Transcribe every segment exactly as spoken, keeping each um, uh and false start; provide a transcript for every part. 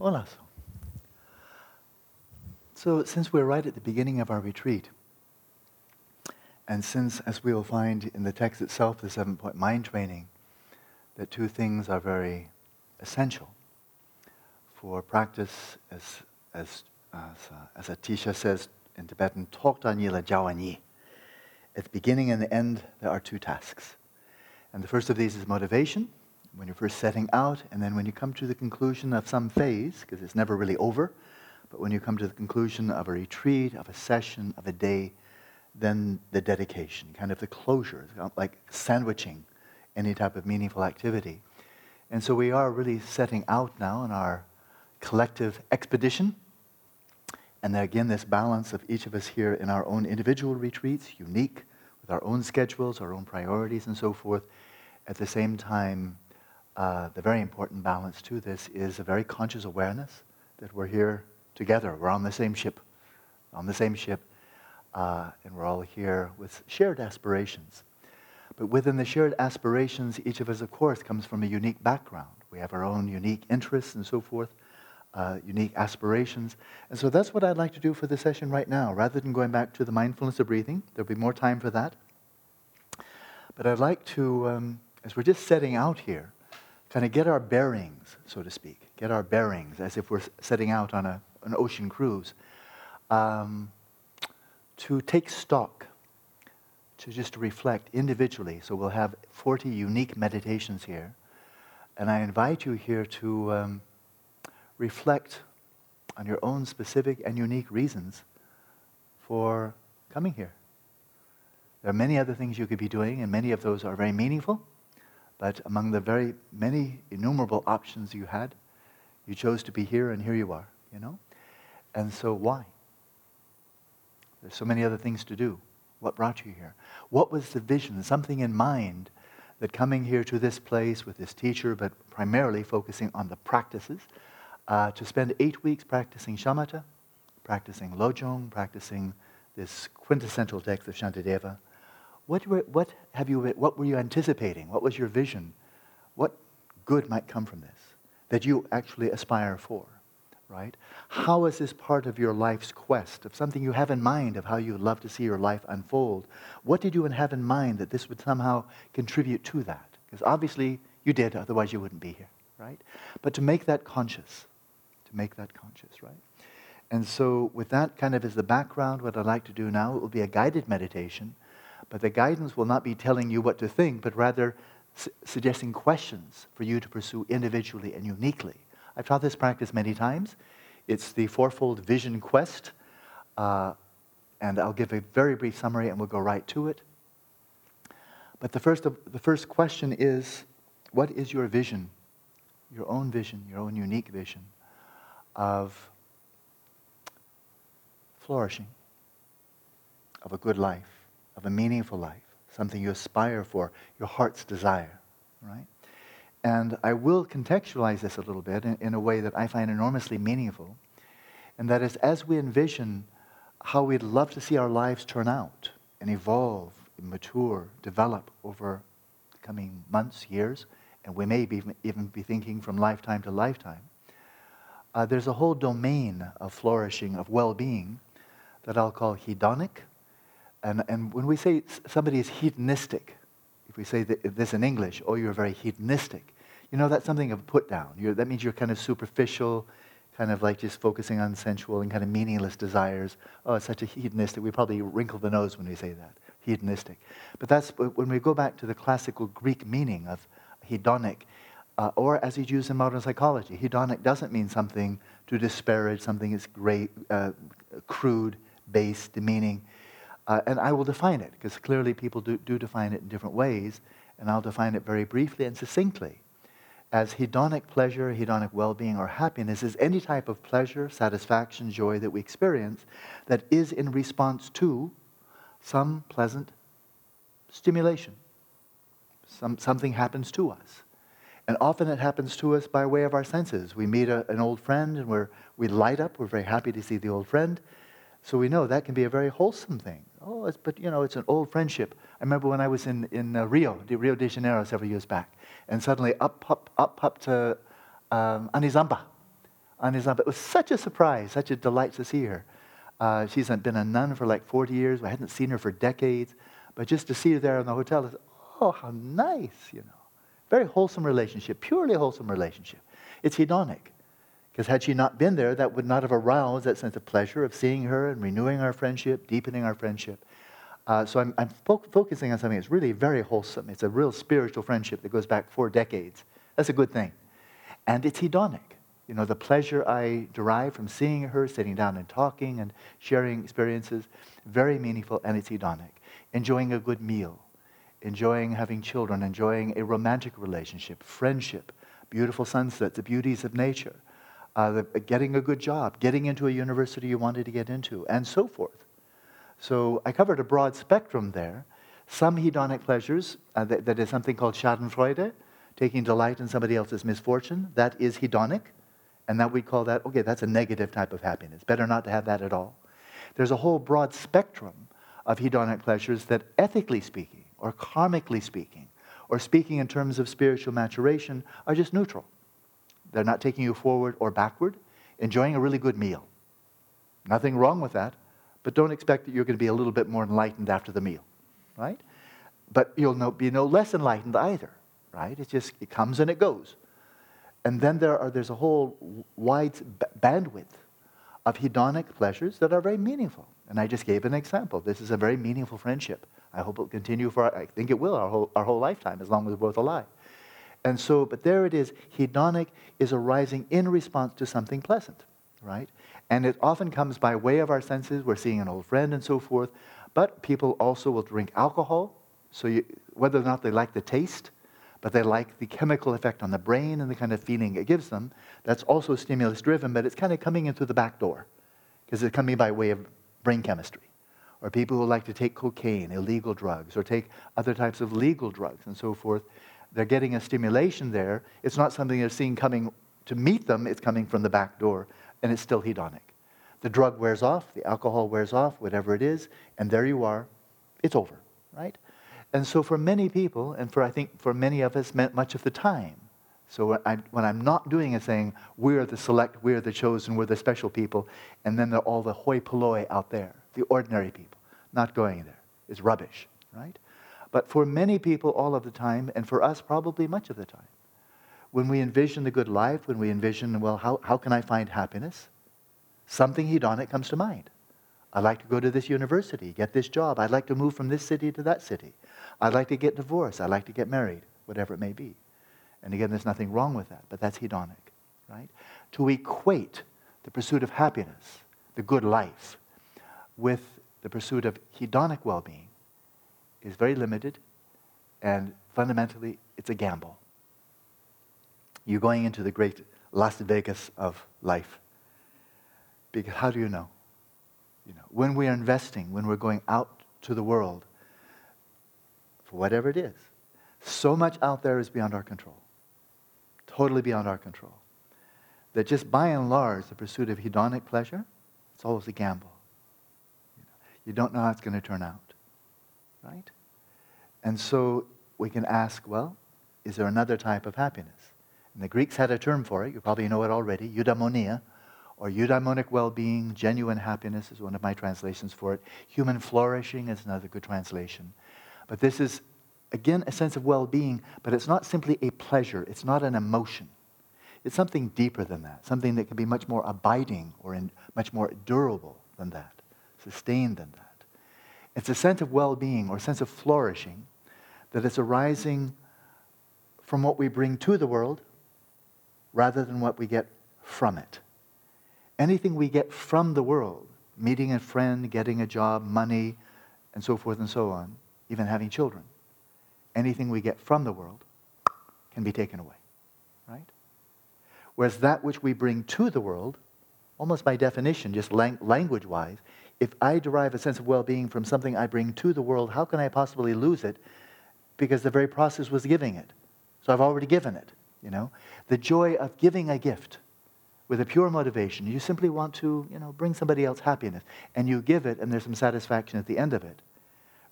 Hola. So since we're right at the beginning of our retreat, and since, as we will find in the text itself, the Seven-Point Mind Training, that two things are very essential for practice, as as as, uh, as Atisha says in Tibetan, "Toktanila jawani." At the beginning and the end, there are two tasks, and the first of these is motivation, when you're first setting out, and then when you come to the conclusion of some phase, because it's never really over. But when you come to the conclusion of a retreat, of a session, of a day, then the dedication, kind of the closure, like sandwiching any type of meaningful activity. And so we are really setting out now on our collective expedition. And then again, this balance of each of us here in our own individual retreats, unique, with our own schedules, our own priorities, and so forth. At the same time, uh, the very important balance to this is a very conscious awareness that we're here together. We're on the same ship, on the same ship. Uh, and we're all here with shared aspirations. But within the shared aspirations, each of us, of course, comes from a unique background. We have our own unique interests and so forth, uh, unique aspirations. And so that's what I'd like to do for the session right now. Rather than going back to the mindfulness of breathing, there'll be more time for that. But I'd like to, um, as we're just setting out here, kind of get our bearings, so to speak, get our bearings, as if we're setting out on a, an ocean cruise. Um, to take stock, to just reflect individually. So we'll have forty unique meditations here. And I invite you here to um, reflect on your own specific and unique reasons for coming here. There are many other things you could be doing, and many of those are very meaningful. But among the very many innumerable options you had, you chose to be here, and here you are, you know? And so why? There's so many other things to do. What brought you here? What was the vision, something in mind that coming here to this place with this teacher, but primarily focusing on the practices, uh, to spend eight weeks practicing shamatha, practicing lojong, practicing this quintessential text of Shantideva. What were, what have you? What were you anticipating? What was your vision? What good might come from this that you actually aspire for? Right? How is this part of your life's quest, of something you have in mind of how you would love to see your life unfold? What did you have in mind that this would somehow contribute to that? Because obviously you did, otherwise you wouldn't be here, right? But to make that conscious, to make that conscious, right? And so with that kind of as the background, what I'd like to do now, it will be a guided meditation, but the guidance will not be telling you what to think, but rather su- suggesting questions for you to pursue individually and uniquely. I've taught this practice many times. It's the fourfold vision quest. Uh, and I'll give a very brief summary and we'll go right to it. But the first, the first question is, what is your vision, your own vision, your own unique vision of flourishing, of a good life, of a meaningful life, something you aspire for, your heart's desire, right? And I will contextualize this a little bit in, in a way that I find enormously meaningful. And that is, as we envision how we'd love to see our lives turn out and evolve, and mature, develop over the coming months, years, and we may be, even be thinking from lifetime to lifetime, uh, there's a whole domain of flourishing, of well-being, that I'll call hedonic. And, and when we say somebody is hedonistic, if we say this in English, oh, you're very hedonistic, you know, that's something of a put-down. You're, that means you're kind of superficial, kind of like just focusing on sensual and kind of meaningless desires. Oh, it's such a hedonistic. We probably wrinkle the nose when we say that, hedonistic. But that's when we go back to the classical Greek meaning of hedonic, uh, or as it's used in modern psychology, hedonic doesn't mean something to disparage, something that's great, uh, crude, base, demeaning. Uh, and I will define it, because clearly people do, do define it in different ways, and I'll define it very briefly and succinctly. As hedonic pleasure, hedonic well-being, or happiness is any type of pleasure, satisfaction, joy that we experience that is in response to some pleasant stimulation. Some, something happens to us. And often it happens to us by way of our senses. We meet a, an old friend, and we're, we light up. We're very happy to see the old friend. So we know that can be a very wholesome thing. Oh, it's, but you know, it's an old friendship. I remember when I was in in uh, Rio, de Rio de Janeiro, several years back, and suddenly up, up, up, up to um, Anizamba, Anizamba. It was such a surprise, such a delight to see her. Uh, she's been a nun for like forty years. I hadn't seen her for decades. But just to see her there in the hotel, I said, oh, how nice, you know. Very wholesome relationship, purely wholesome relationship. It's hedonic. Because had she not been there, that would not have aroused that sense of pleasure of seeing her and renewing our friendship, deepening our friendship. Uh, so I'm, I'm fo- focusing on something that's really very wholesome. It's a real spiritual friendship that goes back four decades. That's a good thing. And it's hedonic. You know, the pleasure I derive from seeing her, sitting down and talking and sharing experiences, very meaningful, and it's hedonic. Enjoying a good meal, enjoying having children, enjoying a romantic relationship, friendship, beautiful sunsets, the beauties of nature. Uh, the, getting a good job, getting into a university you wanted to get into, and so forth. So I covered a broad spectrum there. Some hedonic pleasures, uh, that, that is something called Schadenfreude, taking delight in somebody else's misfortune. That is hedonic, and that we call that, okay, that's a negative type of happiness. Better not to have that at all. There's a whole broad spectrum of hedonic pleasures that ethically speaking, or karmically speaking, or speaking in terms of spiritual maturation, are just neutral. They're not taking you forward or backward. Enjoying a really good meal. Nothing wrong with that, but don't expect that you're going to be a little bit more enlightened after the meal, right? But you'll no, be no less enlightened either, right? It just it comes and it goes. And then there are there's a whole wide b- bandwidth of hedonic pleasures that are very meaningful. And I just gave an example. This is a very meaningful friendship. I hope it will continue for, I think it will, our whole, our whole lifetime, as long as we're both alive. And so, but there it is, hedonic is arising in response to something pleasant, right? And it often comes by way of our senses. We're seeing an old friend and so forth. But people also will drink alcohol, so you, whether or not they like the taste, but they like the chemical effect on the brain and the kind of feeling it gives them. That's also stimulus-driven, but it's kind of coming in through the back door because it's coming by way of brain chemistry. Or people who like to take cocaine, illegal drugs, or take other types of legal drugs and so forth. They're getting a stimulation there. It's not something they're seeing coming to meet them. It's coming from the back door, and it's still hedonic. The drug wears off, the alcohol wears off, whatever it is, and there you are. It's over, right? And so for many people, and for I think for many of us, meant much of the time. So I, what I'm not doing is saying, we're the select, we're the chosen, we're the special people, and then there are all the hoi polloi out there, the ordinary people. Not going there. It's rubbish, right? But for many people all of the time, and for us probably much of the time, when we envision the good life, when we envision, well, how, how can I find happiness? Something hedonic comes to mind. I'd like to go to this university, get this job. I'd like to move from this city to that city. I'd like to get divorced. I'd like to get married, whatever it may be. And again, there's nothing wrong with that, but that's hedonic, right? To equate the pursuit of happiness, the good life, with the pursuit of hedonic well-being, is very limited, and fundamentally, it's a gamble. You're going into the great Las Vegas of life. Because how do you know? You know, when we are investing, when we're going out to the world, for whatever it is, so much out there is beyond our control, totally beyond our control, that just by and large, the pursuit of hedonic pleasure, it's always a gamble. You know, you don't know how it's going to turn out. Right? And so we can ask, well, is there another type of happiness? And the Greeks had a term for it. You probably know it already, eudaimonia, or eudaimonic well-being. Genuine happiness is one of my translations for it. Human flourishing is another good translation. But this is, again, a sense of well-being, but it's not simply a pleasure. It's not an emotion. It's something deeper than that, something that can be much more abiding or in, much more durable than that, sustained than that. It's a sense of well-being or a sense of flourishing that is arising from what we bring to the world rather than what we get from it. Anything we get from the world, meeting a friend, getting a job, money, and so forth and so on, even having children, anything we get from the world can be taken away, right? Whereas that which we bring to the world, almost by definition, just lang- language-wise, if I derive a sense of well-being from something I bring to the world, how can I possibly lose it? Because the very process was giving it. So I've already given it, you know. The joy of giving a gift with a pure motivation. You simply want to, you know, bring somebody else happiness. And you give it, and there's some satisfaction at the end of it.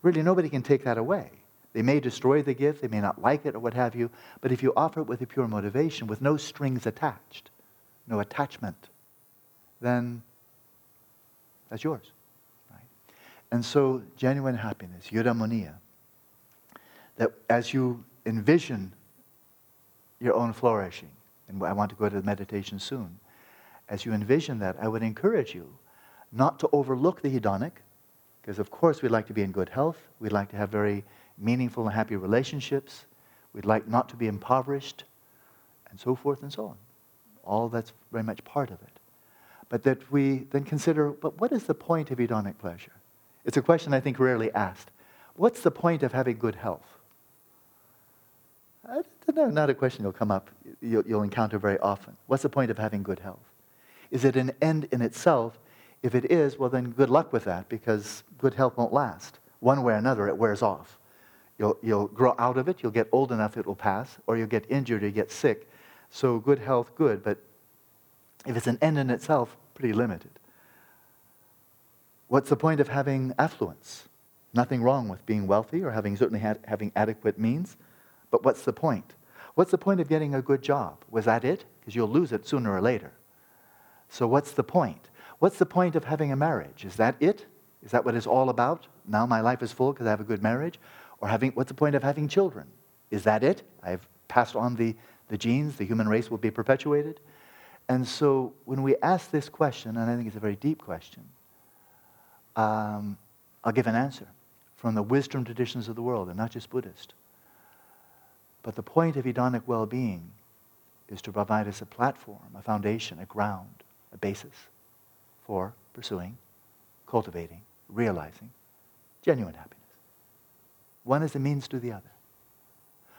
Really, nobody can take that away. They may destroy the gift, they may not like it or what have you, but if you offer it with a pure motivation, with no strings attached, no attachment, then that's yours. Right? And so genuine happiness, eudaimonia, that as you envision your own flourishing, and I want to go to the meditation soon, as you envision that, I would encourage you not to overlook the hedonic, because of course we'd like to be in good health, we'd like to have very meaningful and happy relationships, we'd like not to be impoverished, and so forth and so on. All that's very much part of it. But that we then consider, but what is the point of hedonic pleasure? It's a question I think rarely asked. What's the point of having good health? I don't know, not a question you'll come up, you'll, you'll encounter very often. What's the point of having good health? Is it an end in itself? If it is, well then good luck with that, because good health won't last. One way or another, it wears off. You'll, you'll grow out of it, you'll get old enough, it will pass, or you'll get injured, or you get sick. So good health, good, but if it's an end in itself, pretty limited. What's the point of having affluence? Nothing wrong with being wealthy or having certainly had, having adequate means, but what's the point? What's the point of getting a good job? Was that it? Because you'll lose it sooner or later. So what's the point? What's the point of having a marriage? Is that it? Is that what it's all about? Now my life is full because I have a good marriage? Or having, what's the point of having children? Is that it? I've passed on the, the genes, the human race will be perpetuated. And so when we ask this question, and I think it's a very deep question, um, I'll give an answer from the wisdom traditions of the world, and not just Buddhist. But the point of hedonic well-being is to provide us a platform, a foundation, a ground, a basis for pursuing, cultivating, realizing genuine happiness. One is a means to the other.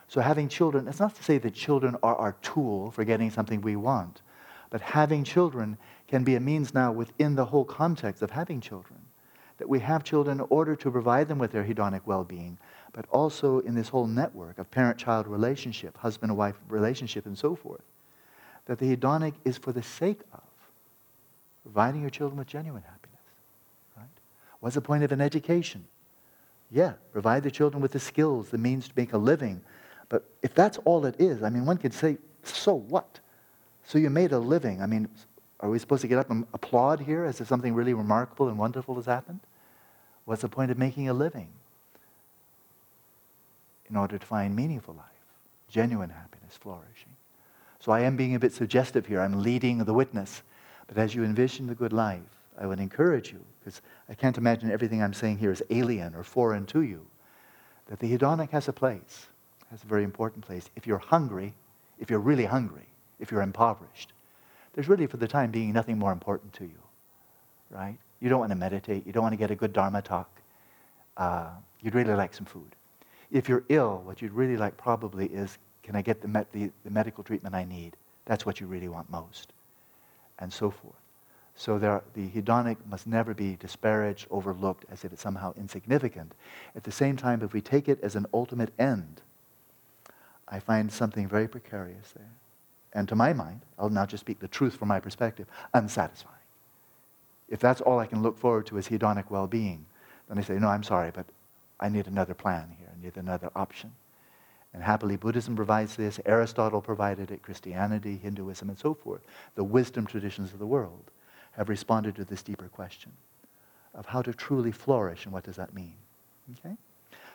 So having children, that's not to say that children are our tool for getting something we want, but having children can be a means now within the whole context of having children, that we have children in order to provide them with their hedonic well-being, but also in this whole network of parent-child relationship, husband-wife relationship, and so forth, that the hedonic is for the sake of providing your children with genuine happiness. Right? What's the point of an education? Yeah, provide the children with the skills, the means to make a living. But if that's all it is, I mean, one could say, so what? So you made a living. I mean, are we supposed to get up and applaud here as if something really remarkable and wonderful has happened? What's the point of making a living? In order to find meaningful life, genuine happiness, flourishing. So I am being a bit suggestive here. I'm leading the witness. But as you envision the good life, I would encourage you, because I can't imagine everything I'm saying here is alien or foreign to you, that the hedonic has a place, has a very important place. If you're hungry, if you're really hungry, if you're impoverished, there's really, for the time being, nothing more important to you, right? You don't want to meditate. You don't want to get a good Dharma talk. Uh, you'd really like some food. If you're ill, what you'd really like probably is, can I get the, me- the, the medical treatment I need? That's what you really want most, and so forth. So there, the hedonic must never be disparaged, overlooked, as if it's somehow insignificant. At the same time, if we take it as an ultimate end, I find something very precarious there. And to my mind, I'll now just speak the truth from my perspective, unsatisfying. If that's all I can look forward to is hedonic well-being, then I say, no, I'm sorry, but I need another plan here. I need another option. And happily, Buddhism provides this. Aristotle provided it. Christianity, Hinduism, and so forth. The wisdom traditions of the world have responded to this deeper question of how to truly flourish and what does that mean. Okay?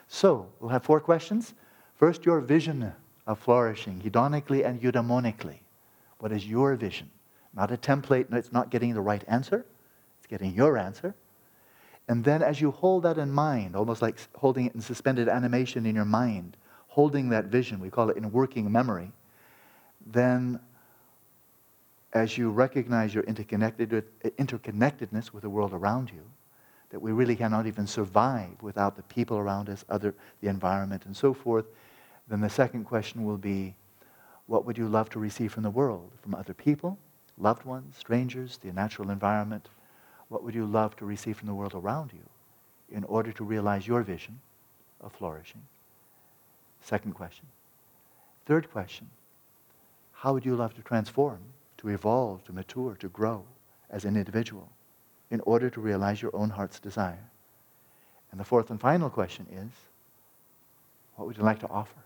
So we'll have four questions. First, your vision of flourishing, hedonically and eudaimonically. What is your vision? Not a template, it's not getting the right answer, it's getting your answer. And then as you hold that in mind, almost like holding it in suspended animation in your mind, holding that vision, we call it in working memory, then as you recognize your interconnected, interconnectedness with the world around you, that we really cannot even survive without the people around us, other, the environment, and so forth, then the second question will be, what would you love to receive from the world, from other people, loved ones, strangers, the natural environment? What would you love to receive from the world around you in order to realize your vision of flourishing? Second question. Third question, how would you love to transform, to evolve, to mature, to grow as an individual in order to realize your own heart's desire? And the fourth and final question is, what would you like to offer?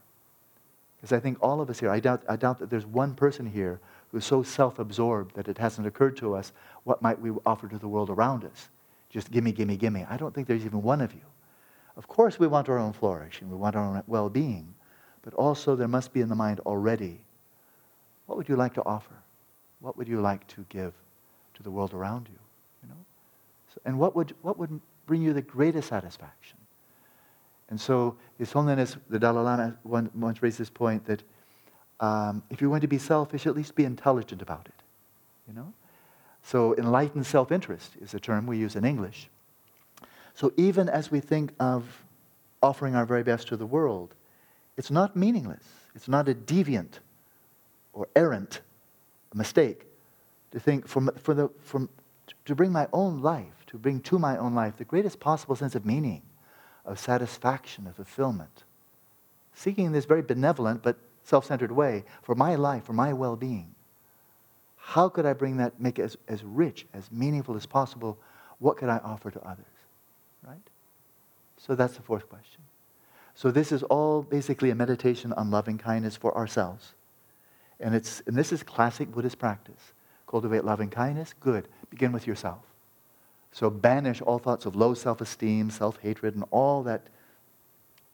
Because I think all of us here, I doubt, I doubt that there's one person here who's so self-absorbed that it hasn't occurred to us, what might we offer to the world around us? Just gimme, gimme, gimme. I don't think there's even one of you. Of course we want our own flourishing, we want our own well-being, but also there must be in the mind already, what would you like to offer? What would you like to give to the world around you? You know, so, and what would what would bring you the greatest satisfaction? And so His Holiness the Dalai Lama once raised this point that um, if you're going to be selfish, at least be intelligent about it. You know, so enlightened self-interest is a term we use in English. So even as we think of offering our very best to the world, it's not meaningless. It's not a deviant or errant mistake to think from for the from to bring my own life, to bring to my own life the greatest possible sense of meaning, of satisfaction, of fulfillment. Seeking in this very benevolent but self-centered way for my life, for my well-being. How could I bring that, make it as, as rich, as meaningful as possible? What could I offer to others? Right? So that's the fourth question. So this is all basically a meditation on loving kindness for ourselves. And it's and this is classic Buddhist practice. Cultivate loving kindness, good. Begin with yourself. So banish all thoughts of low self-esteem, self-hatred, and all that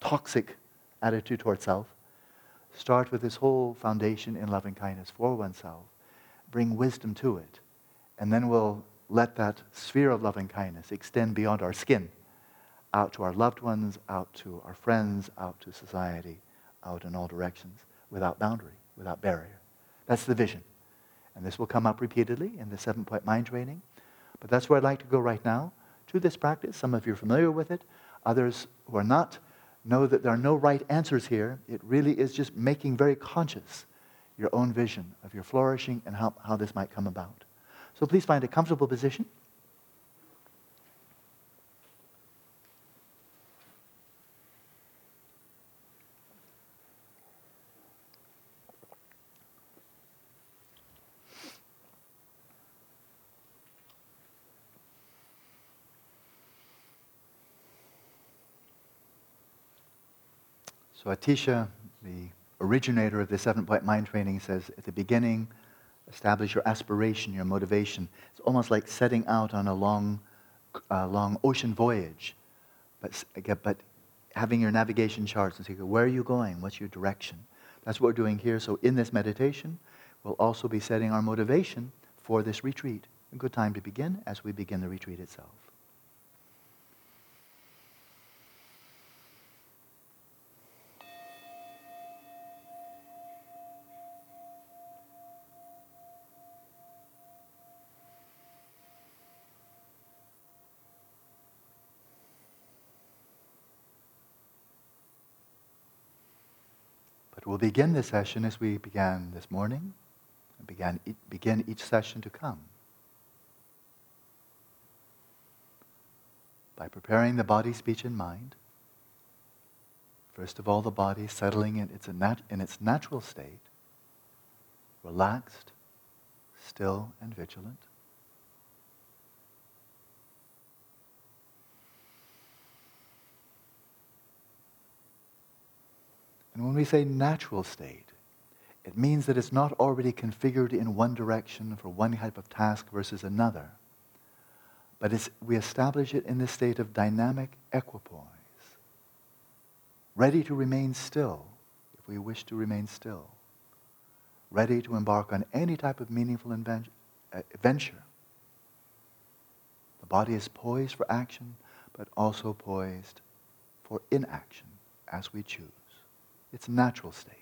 toxic attitude toward self. Start with this whole foundation in loving kindness for oneself. Bring wisdom to it. And then we'll let that sphere of loving kindness extend beyond our skin, out to our loved ones, out to our friends, out to society, out in all directions, without boundary, without barrier. That's the vision. And this will come up repeatedly in the Seven-Point Mind Training. But that's where I'd like to go right now, to this practice. Some of you are familiar with it. Others who are not know that there are no right answers here. It really is just making very conscious your own vision of your flourishing and how, how this might come about. So please find a comfortable position. So Atisha, the originator of the Seven-Point Mind Training, says at the beginning, establish your aspiration, your motivation. It's almost like setting out on a long, uh, long ocean voyage, but, but having your navigation charts and say, where are you going? What's your direction? That's what we're doing here. So in this meditation, we'll also be setting our motivation for this retreat. A good time to begin as we begin the retreat itself. We'll begin this session as we began this morning, and began e- begin each session to come, by preparing the body, speech, and mind. First of all, the body settling in its, nat- in its natural state, relaxed, still, and vigilant. And when we say natural state, it means that it's not already configured in one direction for one type of task versus another, but it's, we establish it in this state of dynamic equipoise, ready to remain still if we wish to remain still, ready to embark on any type of meaningful inven- uh, adventure. The body is poised for action, but also poised for inaction as we choose. It's a natural state.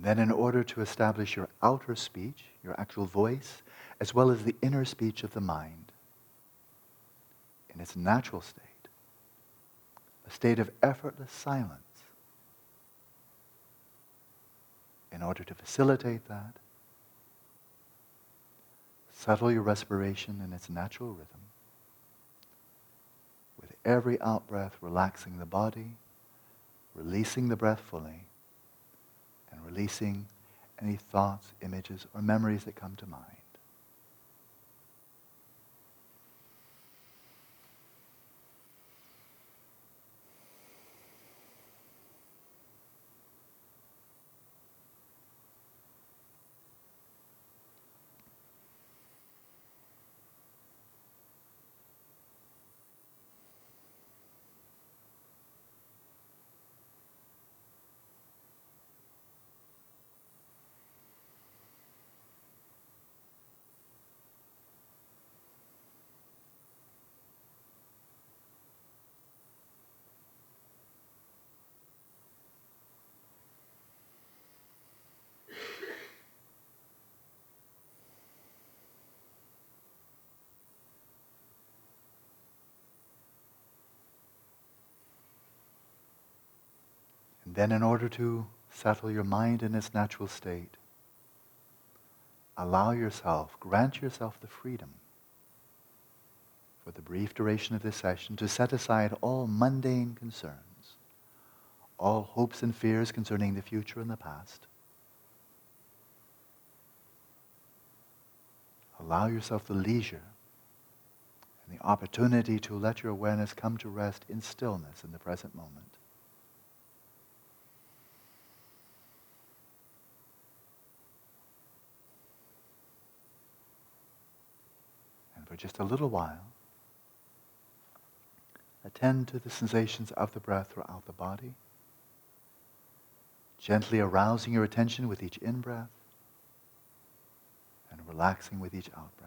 Then in order to establish your outer speech, your actual voice, as well as the inner speech of the mind, in its natural state, a state of effortless silence, in order to facilitate that, settle your respiration in its natural rhythm, with every out-breath relaxing the body, releasing the breath fully, and releasing any thoughts, images, or memories that come to mind. Then, in order to settle your mind in its natural state, allow yourself, grant yourself the freedom for the brief duration of this session to set aside all mundane concerns, all hopes and fears concerning the future and the past. Allow yourself the leisure and the opportunity to let your awareness come to rest in stillness in the present moment. For just a little while, attend to the sensations of the breath throughout the body, gently arousing your attention with each in-breath and relaxing with each out-breath.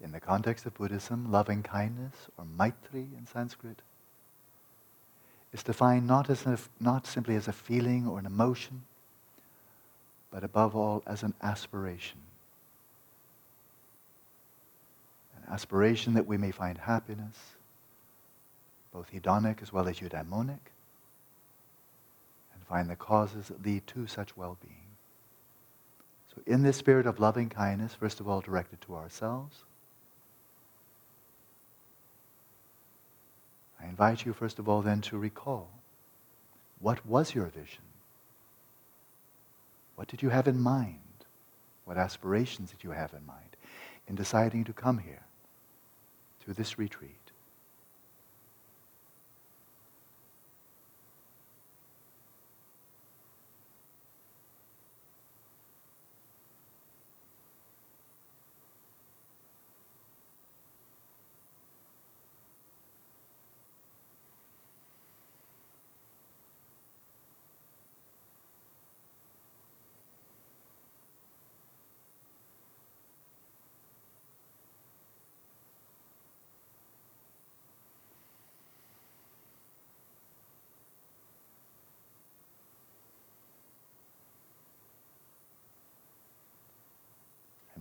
In the context of Buddhism, loving-kindness, or maitri in Sanskrit, is defined not, as a, not simply as a feeling or an emotion, but above all as an aspiration. An aspiration that we may find happiness, both hedonic as well as eudaimonic, and find the causes that lead to such well-being. So in this spirit of loving-kindness, first of all directed to ourselves, I invite you, first of all, then, to recall, what was your vision? What did you have in mind? What aspirations did you have in mind in deciding to come here, to this retreat?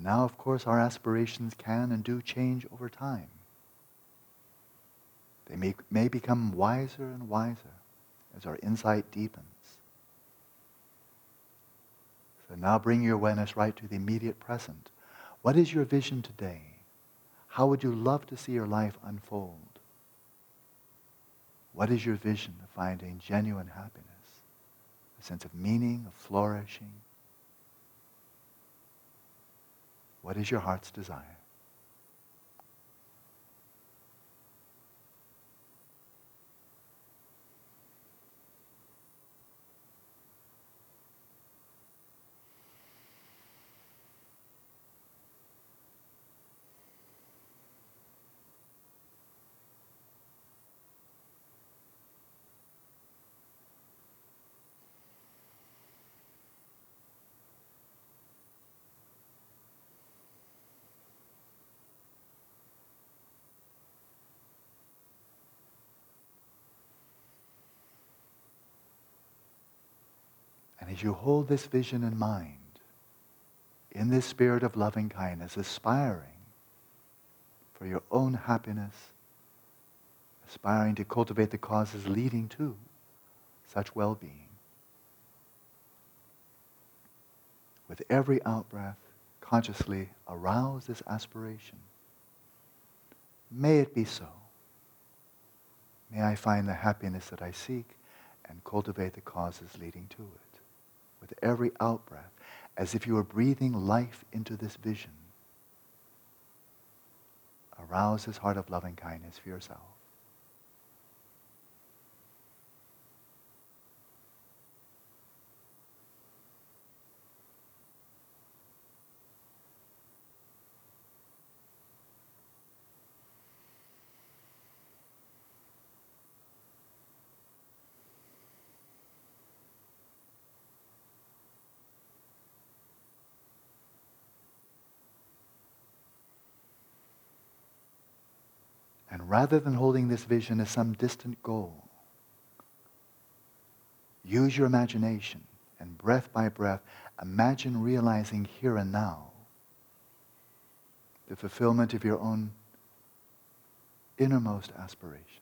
Now, of course, our aspirations can and do change over time. They may, may become wiser and wiser as our insight deepens. So now bring your awareness right to the immediate present. What is your vision today? How would you love to see your life unfold? What is your vision of finding genuine happiness? A sense of meaning, of flourishing? What is your heart's desire? As you hold this vision in mind, in this spirit of loving kindness, aspiring for your own happiness, aspiring to cultivate the causes leading to such well-being, with every out-breath, consciously arouse this aspiration. May it be so. May I find the happiness that I seek and cultivate the causes leading to it. With every out-breath, as if you were breathing life into this vision. Arouse this heart of loving kindness for yourself. Rather than holding this vision as some distant goal, use your imagination and breath by breath, imagine realizing here and now the fulfillment of your own innermost aspirations.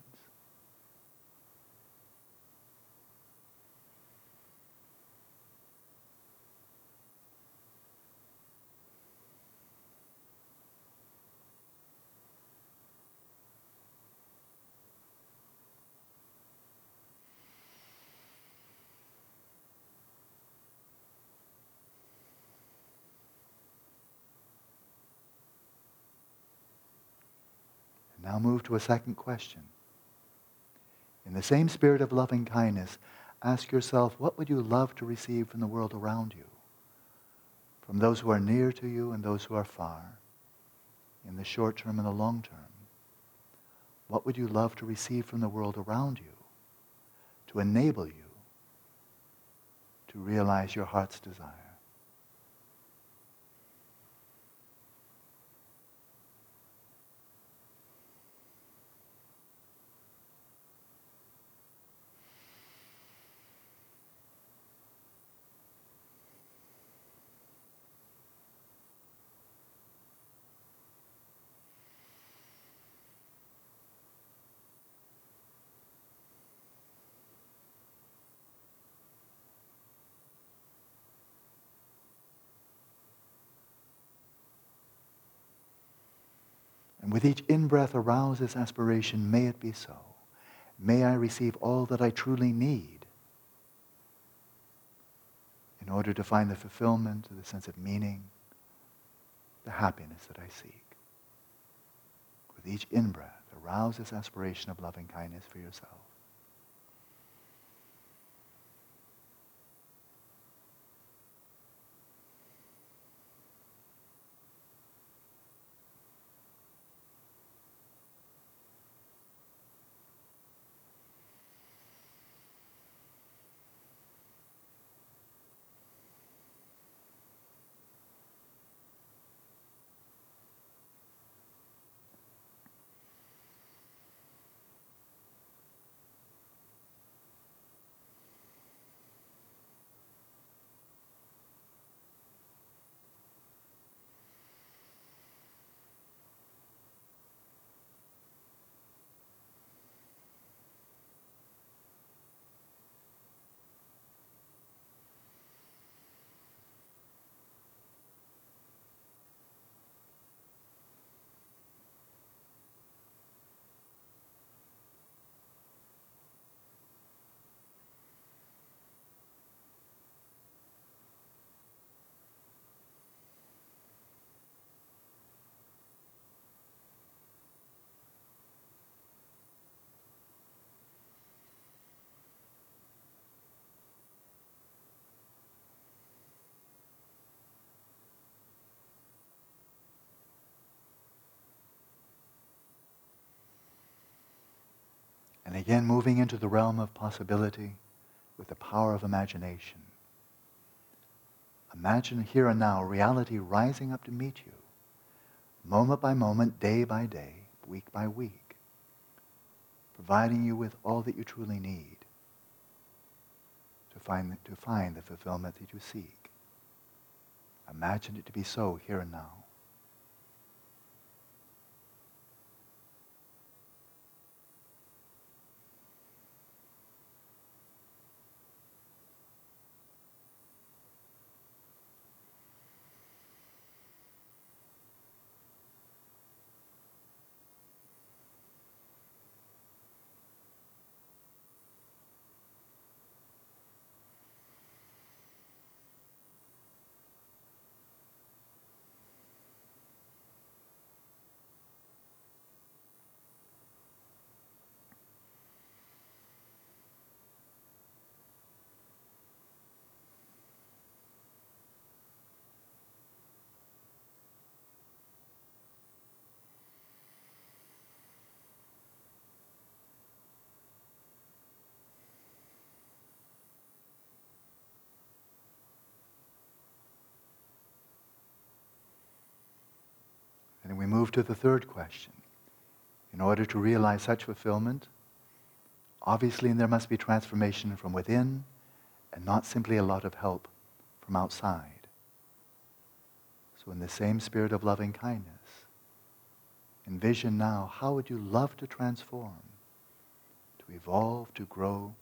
Now move to a second question. In the same spirit of loving kindness, ask yourself, what would you love to receive from the world around you? From those who are near to you and those who are far, in the short term and the long term. What would you love to receive from the world around you to enable you to realize your heart's desire? And with each in-breath, arouse this aspiration, may it be so. May I receive all that I truly need in order to find the fulfillment, the sense of meaning, the happiness that I seek. With each in-breath, arouse this aspiration of loving kindness for yourself. Again, moving into the realm of possibility with the power of imagination. Imagine here and now reality rising up to meet you, moment by moment, day by day, week by week, providing you with all that you truly need to find, to find the fulfillment that you seek. Imagine it to be so here and now. And we move to the third question. In order to realize such fulfillment, obviously there must be transformation from within and not simply a lot of help from outside. So in the same spirit of loving kindness, envision now, how would you love to transform, to evolve, to grow,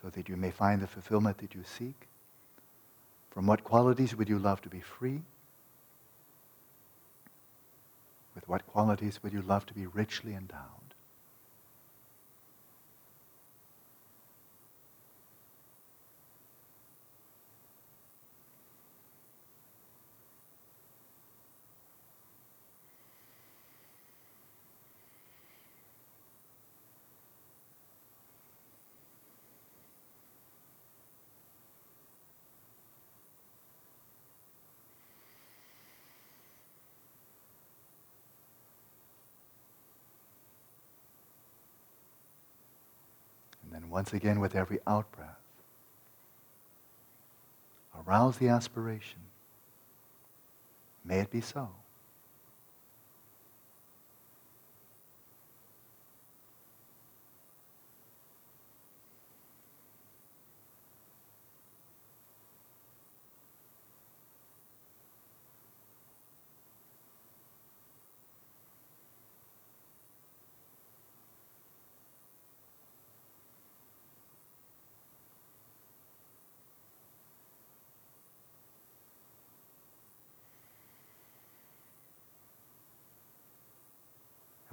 so that you may find the fulfillment that you seek? From what qualities would you love to be free? With what qualities would you love to be richly endowed? Once again, with every out-breath, arouse the aspiration. May it be so.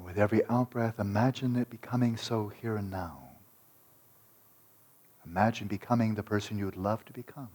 With every out-breath, imagine it becoming so here and now. Imagine becoming the person you would love to become.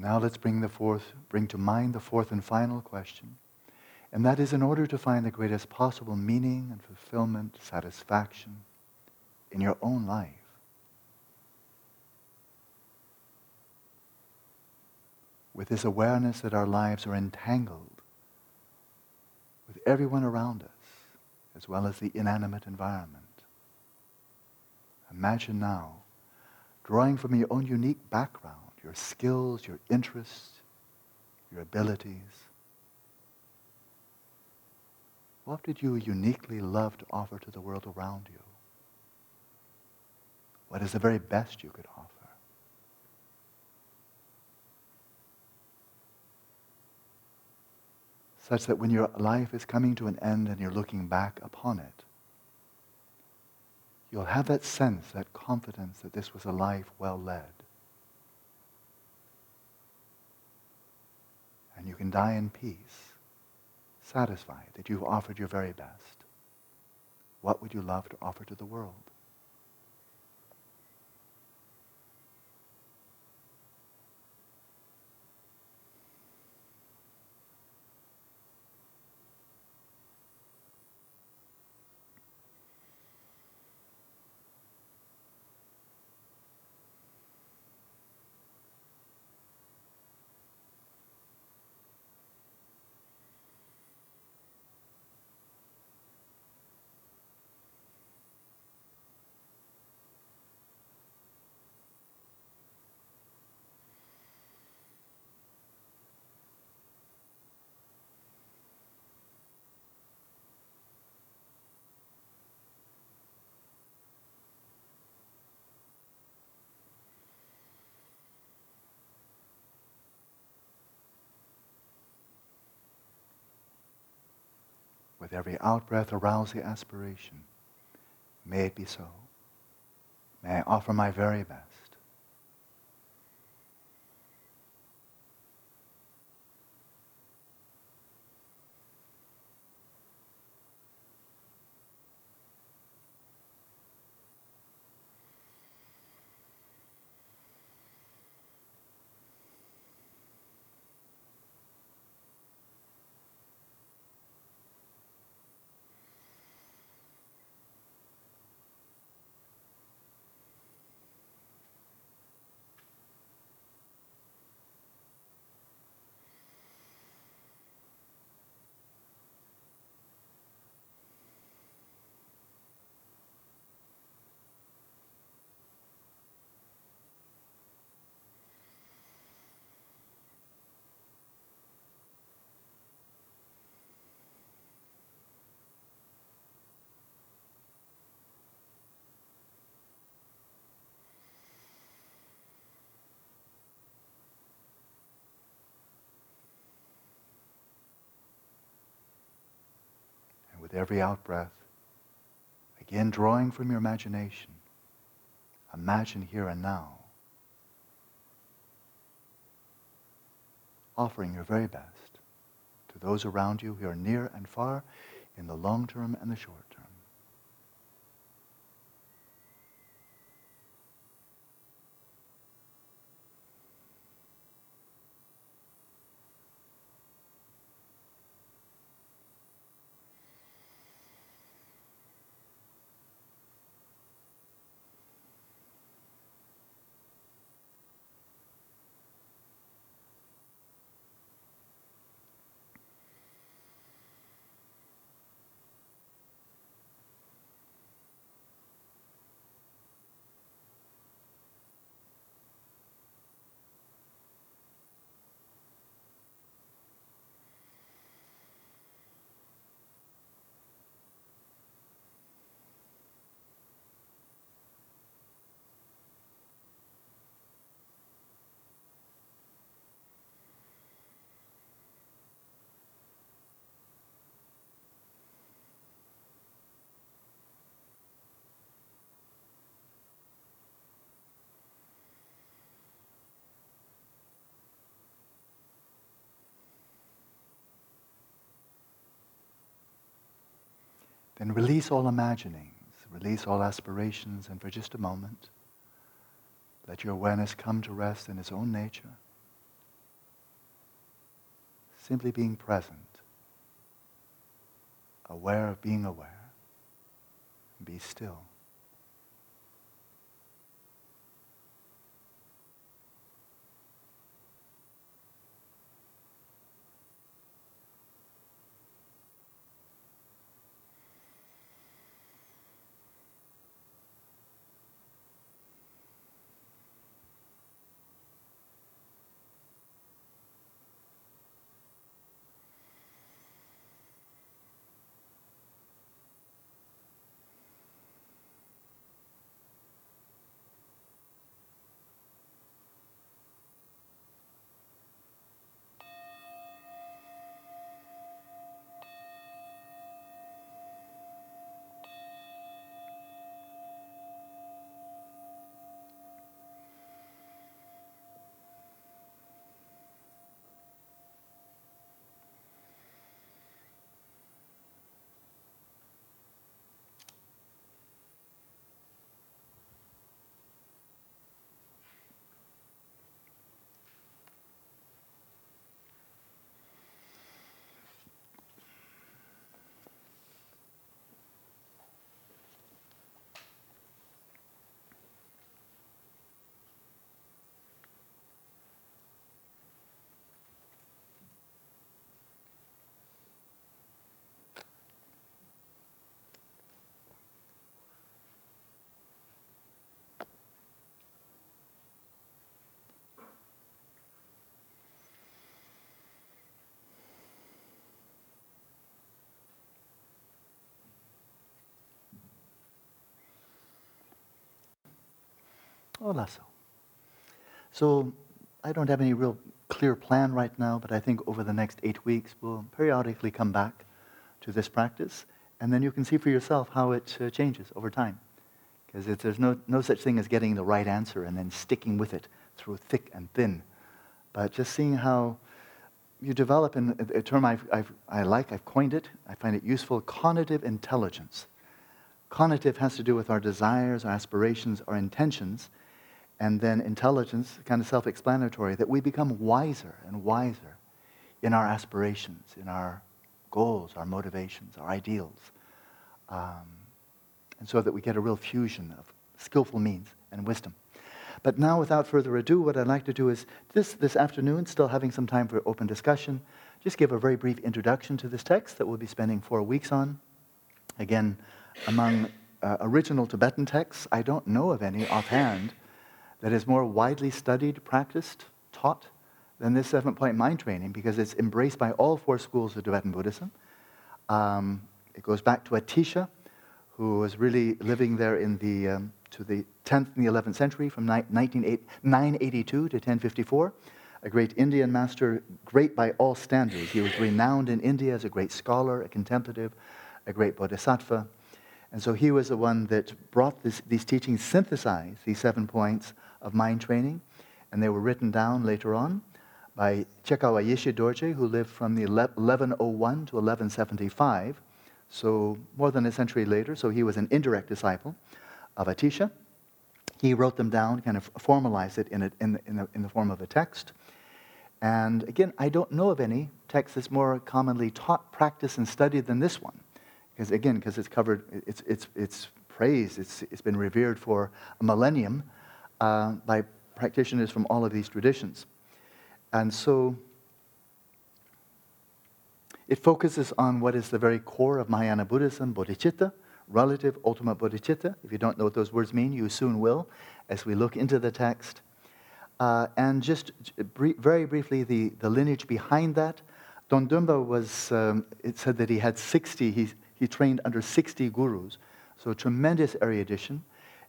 Now let's bring the fourth, bring to mind the fourth and final question. And that is, in order to find the greatest possible meaning and fulfillment, satisfaction in your own life, with this awareness that our lives are entangled with everyone around us, as well as the inanimate environment. Imagine now, drawing from your own unique background, your skills, your interests, your abilities, what did you uniquely love to offer to the world around you? What is the very best you could offer? Such that when your life is coming to an end and you're looking back upon it, you'll have that sense, that confidence that this was a life well led. And you can die in peace, satisfied that you've offered your very best. What would you love to offer to the world? With every outbreath, arouse the aspiration. May it be so. May I offer my very best. With every outbreath, again drawing from your imagination, imagine here and now, offering your very best to those around you who are near and far, in the long term and the short term. Then release all imaginings, release all aspirations, and for just a moment, let your awareness come to rest in its own nature, simply being present, aware of being aware, be still. Hola, so. So I don't have any real clear plan right now, but I think over the next eight weeks we'll periodically come back to this practice, and then you can see for yourself how it uh, changes over time. Because there's no, no such thing as getting the right answer and then sticking with it through thick and thin. But just seeing how you develop, and a term I've, I've, I like, I've coined it, I find it useful, cognitive intelligence. Cognitive has to do with our desires, our aspirations, our intentions, and then intelligence, kind of self-explanatory, that we become wiser and wiser in our aspirations, in our goals, our motivations, our ideals. Um, and so that we get a real fusion of skillful means and wisdom. But now, without further ado, what I'd like to do is, this, this afternoon, still having some time for open discussion, just give a very brief introduction to this text that we'll be spending four weeks on. Again, among uh, original Tibetan texts, I don't know of any offhand that is more widely studied, practiced, taught than this Seven-Point Mind Training, because it's embraced by all four schools of Tibetan Buddhism. Um, it goes back to Atisha, who was really living there in the um, to the tenth and the eleventh century, from nine eighty-two to ten fifty-four, a great Indian master, great by all standards. He was renowned in India as a great scholar, a contemplative, a great bodhisattva. And so he was the one that brought this, these teachings, synthesized these seven points of mind training, and they were written down later on by Chekawa Yeshe Dorje, who lived from the eleven oh one to eleven seventy-five, so more than a century later. So he was an indirect disciple of Atisha. He wrote them down, kind of formalized it in, a, in, the, in, the, in the form of a text. And again, I don't know of any text that's more commonly taught, practiced, and studied than this one. Because again, because it's covered, it's it's it's praised, it's it's been revered for a millennium uh, by practitioners from all of these traditions, and so it focuses on what is the very core of Mahayana Buddhism: bodhicitta, relative, ultimate bodhicitta. If you don't know what those words mean, you soon will, as we look into the text, uh, and just br- very briefly the the lineage behind that. Dondumba was. Um, it said that he had sixty. He He trained under sixty gurus, so a tremendous erudition.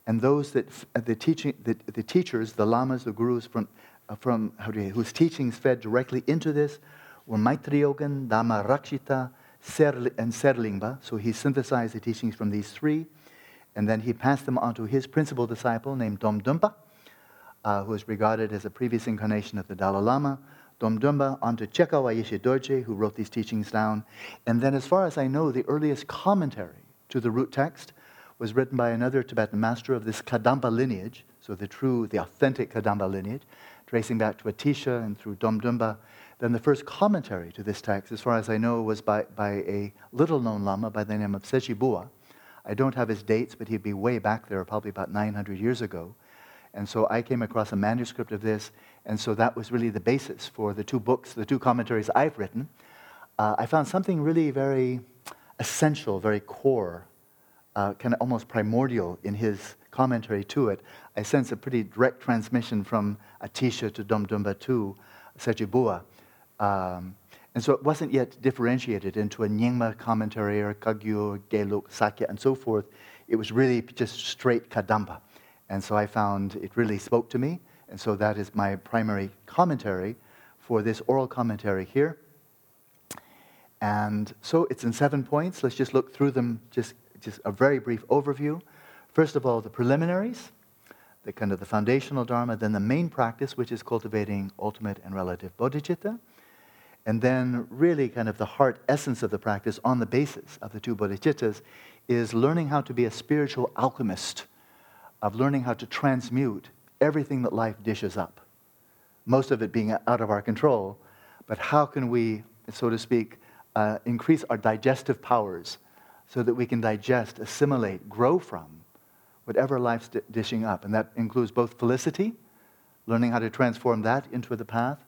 And those that f- the teaching, the, the teachers, the lamas, the gurus from uh, from whose teachings fed directly into this were Maitriyogan, Dhamma Rakshita, Serl- and Serlingba. So he synthesized the teachings from these three, and then he passed them on to his principal disciple named Dromtönpa, uh, who is regarded as a previous incarnation of the Dalai Lama. Dondumba, onto Chekawa Yeshe Dorje, who wrote these teachings down. And then, as far as I know, the earliest commentary to the root text was written by another Tibetan master of this Kadampa lineage, so the true, the authentic Kadampa lineage, tracing back to Atisha and through Dondumba, Then the first commentary to this text, as far as I know, was by, by a little-known Lama by the name of Sejibua. I don't have his dates, but he'd be way back there, probably about nine hundred years ago. And so I came across a manuscript of this, and so that was really the basis for the two books, the two commentaries I've written. Uh, I found something really very essential, very core, uh, kind of almost primordial in his commentary to it. I sense a pretty direct transmission from Atisha to Dondumba to Sejibua. Um, and so it wasn't yet differentiated into a Nyingma commentary or Kagyu or Geluk, Sakya, and so forth. It was really just straight Kadampa. And so I found it really spoke to me, and so that is my primary commentary for this oral commentary here. And so it's in seven points. Let's just look through them, just, just a very brief overview. First of all, the preliminaries, the kind of the foundational dharma, then the main practice, which is cultivating ultimate and relative bodhicitta, and then really kind of the heart essence of the practice on the basis of the two bodhicittas is learning how to be a spiritual alchemist, of learning how to transmute everything that life dishes up, most of it being out of our control, but how can we, so to speak, uh, increase our digestive powers so that we can digest, assimilate, grow from whatever life's d- dishing up. And that includes both felicity, learning how to transform that into the path,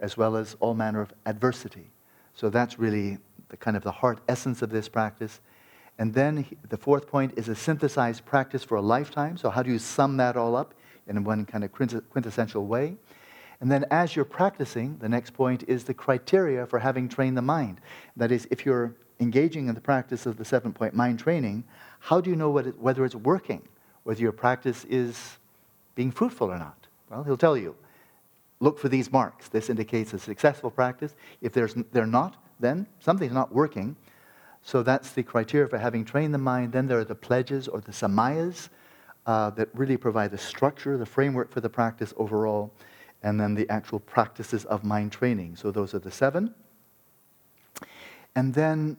as well as all manner of adversity. So that's really the kind of the heart essence of this practice. And then the fourth point is a synthesized practice for a lifetime. So how do you sum that all up in one kind of quintessential way? And then as you're practicing, the next point is the criteria for having trained the mind. That is, if you're engaging in the practice of the seven-point mind training, how do you know what it, whether it's working, whether your practice is being fruitful or not? Well, he'll tell you. Look for these marks. This indicates a successful practice. If there's, they're not, then something's not working. So that's the criteria for having trained the mind. Then there are the pledges or the samayas uh, that really provide the structure, the framework for the practice overall, and then the actual practices of mind training. So those are the seven. And then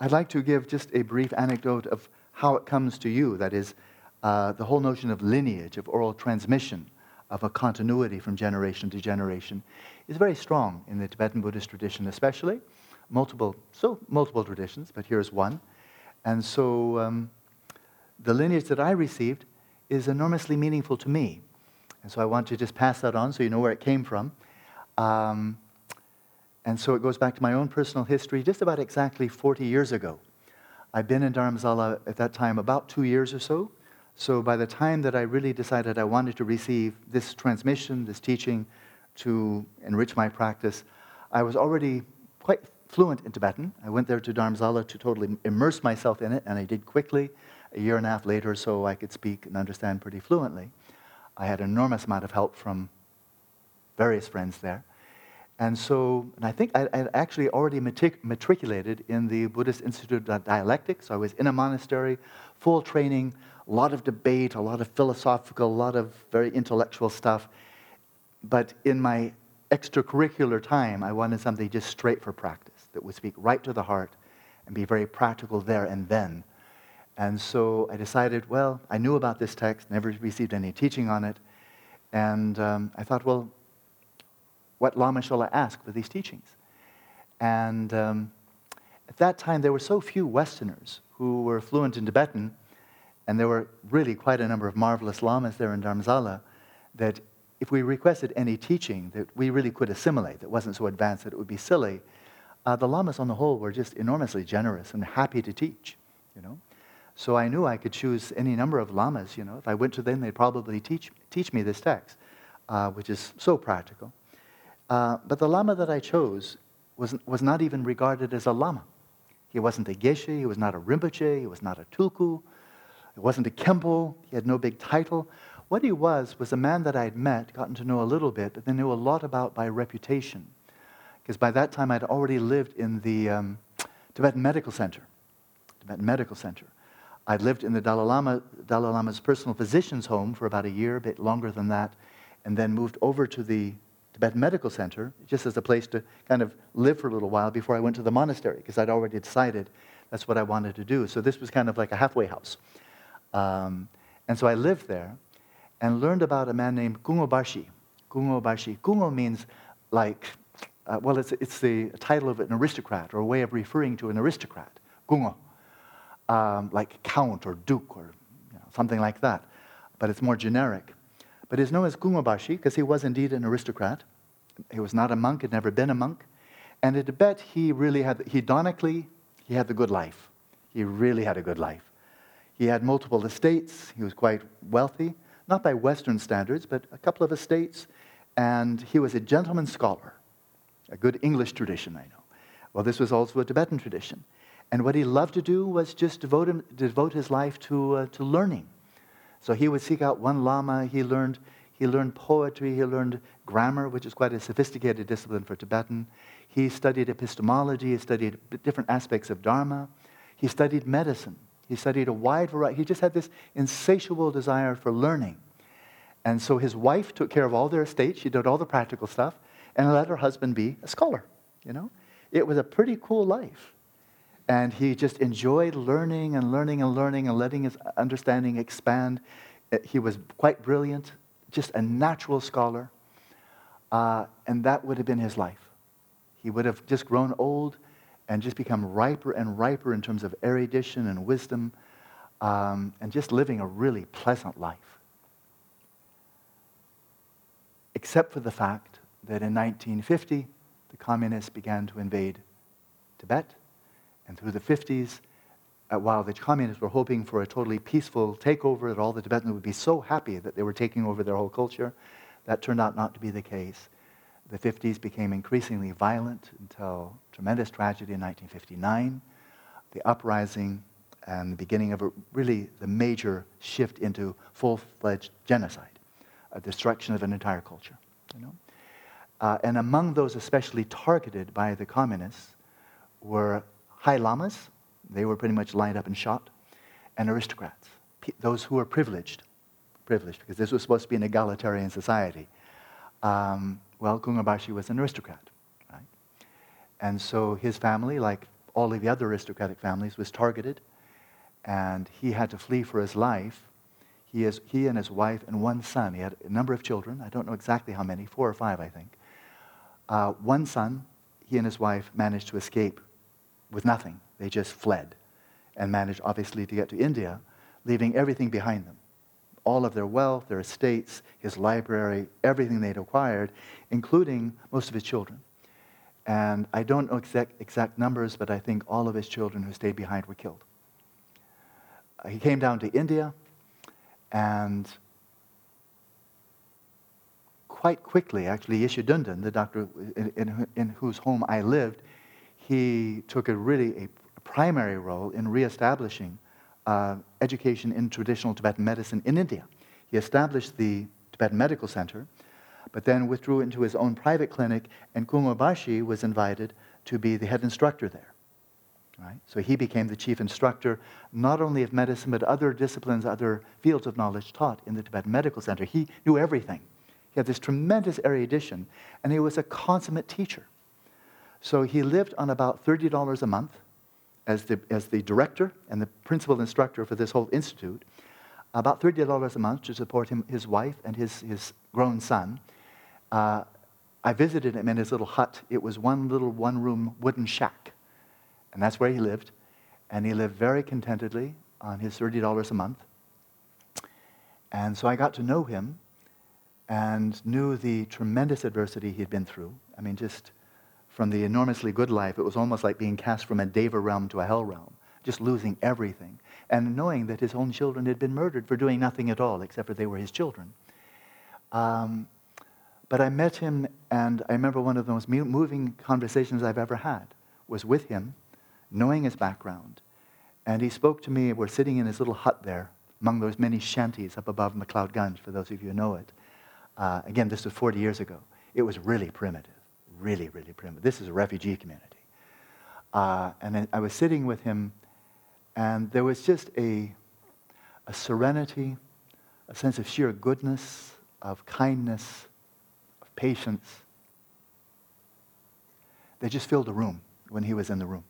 I'd like to give just a brief anecdote of how it comes to you, that is, uh, the whole notion of lineage, of oral transmission, of a continuity from generation to generation, is very strong in the Tibetan Buddhist tradition especially. Multiple, so multiple traditions, but here's one. And so um, the lineage that I received is enormously meaningful to me. And so I want to just pass that on so you know where it came from. Um, and so it goes back to my own personal history just about exactly forty years ago. I've been in Dharamsala at that time about two years or so. So by the time that I really decided I wanted to receive this transmission, this teaching to enrich my practice, I was already quite fluent in Tibetan. I went there to Dharamsala to totally immerse myself in it, and I did quickly. A year and a half later, so I could speak and understand pretty fluently. I had an enormous amount of help from various friends there. And so, and I think I had actually already matric- matriculated in the Buddhist Institute of Dialectics. I was in a monastery, full training, a lot of debate, a lot of philosophical, a lot of very intellectual stuff. But in my extracurricular time, I wanted something just straight for practice that would speak right to the heart and be very practical there and then. And so I decided, well, I knew about this text, never received any teaching on it, and um, I thought, well, what Lama shall I ask for these teachings? And um, at that time, there were so few Westerners who were fluent in Tibetan, and there were really quite a number of marvelous Lamas there in Dharamsala, that if we requested any teaching that we really could assimilate, that wasn't so advanced that it would be silly, uh, the lamas on the whole were just enormously generous and happy to teach, you know. So I knew I could choose any number of lamas, you know. If I went to them, they'd probably teach teach me this text, uh, which is so practical. Uh, but the lama that I chose was, was not even regarded as a lama. He wasn't a geshe, he was not a rinpoche, he was not a tulku, he wasn't a kempo, he had no big title. What he was, was a man that I had met, gotten to know a little bit, but then knew a lot about by reputation. Because by that time, I'd already lived in the um, Tibetan Medical Center. Tibetan Medical Center. I'd lived in the Dalai Lama, Dalai Lama's personal physician's home for about a year, a bit longer than that, and then moved over to the Tibetan Medical Center, just as a place to kind of live for a little while before I went to the monastery, because I'd already decided that's what I wanted to do. So this was kind of like a halfway house. Um, and so I lived there, and learned about a man named Kungo Bashi. Kungo Bashi. Kungo means like Uh, well, it's, it's the title of an aristocrat, or a way of referring to an aristocrat, gungo, um, like count or duke or you know, something like that. But it's more generic. But he's known as Kungo Bashi because he was indeed an aristocrat. He was not a monk, had never been a monk. And in Tibet, he really had, hedonically, he had the good life. He really had a good life. He had multiple estates. He was quite wealthy, not by Western standards, but a couple of estates. And he was a gentleman scholar, a good English tradition, I know. Well, this was also a Tibetan tradition. And what he loved to do was just devote, him, devote his life to, uh, to learning. So he would seek out one lama. He learned, he learned poetry. He learned grammar, which is quite a sophisticated discipline for Tibetan. He studied epistemology. He studied different aspects of Dharma. He studied medicine. He studied a wide variety. He just had this insatiable desire for learning. And so his wife took care of all their estates. She did all the practical stuff and let her husband be a scholar. You know, it was a pretty cool life. And he just enjoyed learning and learning and learning and letting his understanding expand. He was quite brilliant, just a natural scholar. Uh, and that would have been his life. He would have just grown old and just become riper and riper in terms of erudition and wisdom, um, and just living a really pleasant life. Except for the fact that in nineteen fifty, the communists began to invade Tibet. And through the fifties, uh, while the communists were hoping for a totally peaceful takeover, that all the Tibetans would be so happy that they were taking over their whole culture, that turned out not to be the case. The fifties became increasingly violent until tremendous tragedy in nineteen fifty-nine, the uprising and the beginning of a, really the major shift into full-fledged genocide, a destruction of an entire culture. You know? Uh, and among those especially targeted by the communists were high lamas. They were pretty much lined up and shot, and aristocrats, pe- those who were privileged, privileged, because this was supposed to be an egalitarian society. Um, well, Kungo Bashi was an aristocrat, right? And so his family, like all of the other aristocratic families, was targeted, and he had to flee for his life. He, is, he and his wife and one son, he had a number of children, I don't know exactly how many, four or five, I think. Uh, one son, he and his wife managed to escape with nothing. They just fled and managed, obviously, to get to India, leaving everything behind them. All of their wealth, their estates, his library, everything they'd acquired, including most of his children. And I don't know exact, exact numbers, but I think all of his children who stayed behind were killed. Uh, he came down to India, and quite quickly, actually, Yeshe Dorje, the doctor in, in, in whose home I lived, he took a really a primary role in reestablishing uh, education in traditional Tibetan medicine in India. He established the Tibetan Medical Center, but then withdrew into his own private clinic, and Kungo Bashi was invited to be the head instructor there. Right? So he became the chief instructor, not only of medicine, but other disciplines, other fields of knowledge taught in the Tibetan Medical Center. He knew everything. He had this tremendous erudition, and he was a consummate teacher. So he lived on about thirty dollars a month as the as the director and the principal instructor for this whole institute, about thirty dollars a month to support him, his wife and his, his grown son. Uh, I visited him in his little hut. It was one little one-room wooden shack, and that's where he lived. And he lived very contentedly on his thirty dollars a month. And so I got to know him and knew the tremendous adversity he had been through. I mean, just... From the enormously good life, it was almost like being cast from a deva realm to a hell realm, just losing everything, and knowing that his own children had been murdered for doing nothing at all, except that they were his children. Um, but I met him, and I remember one of the most moving conversations I've ever had was with him, knowing his background. And he spoke to me. We're sitting in his little hut there, among those many shanties up above McLeod Ganj, for those of you who know it. Uh, again, this was forty years ago. It was really primitive. Really, really primitive. This is a refugee community. Uh, and I was sitting with him, and there was just a, a serenity, a sense of sheer goodness, of kindness, of patience. They just filled the room when he was in the room.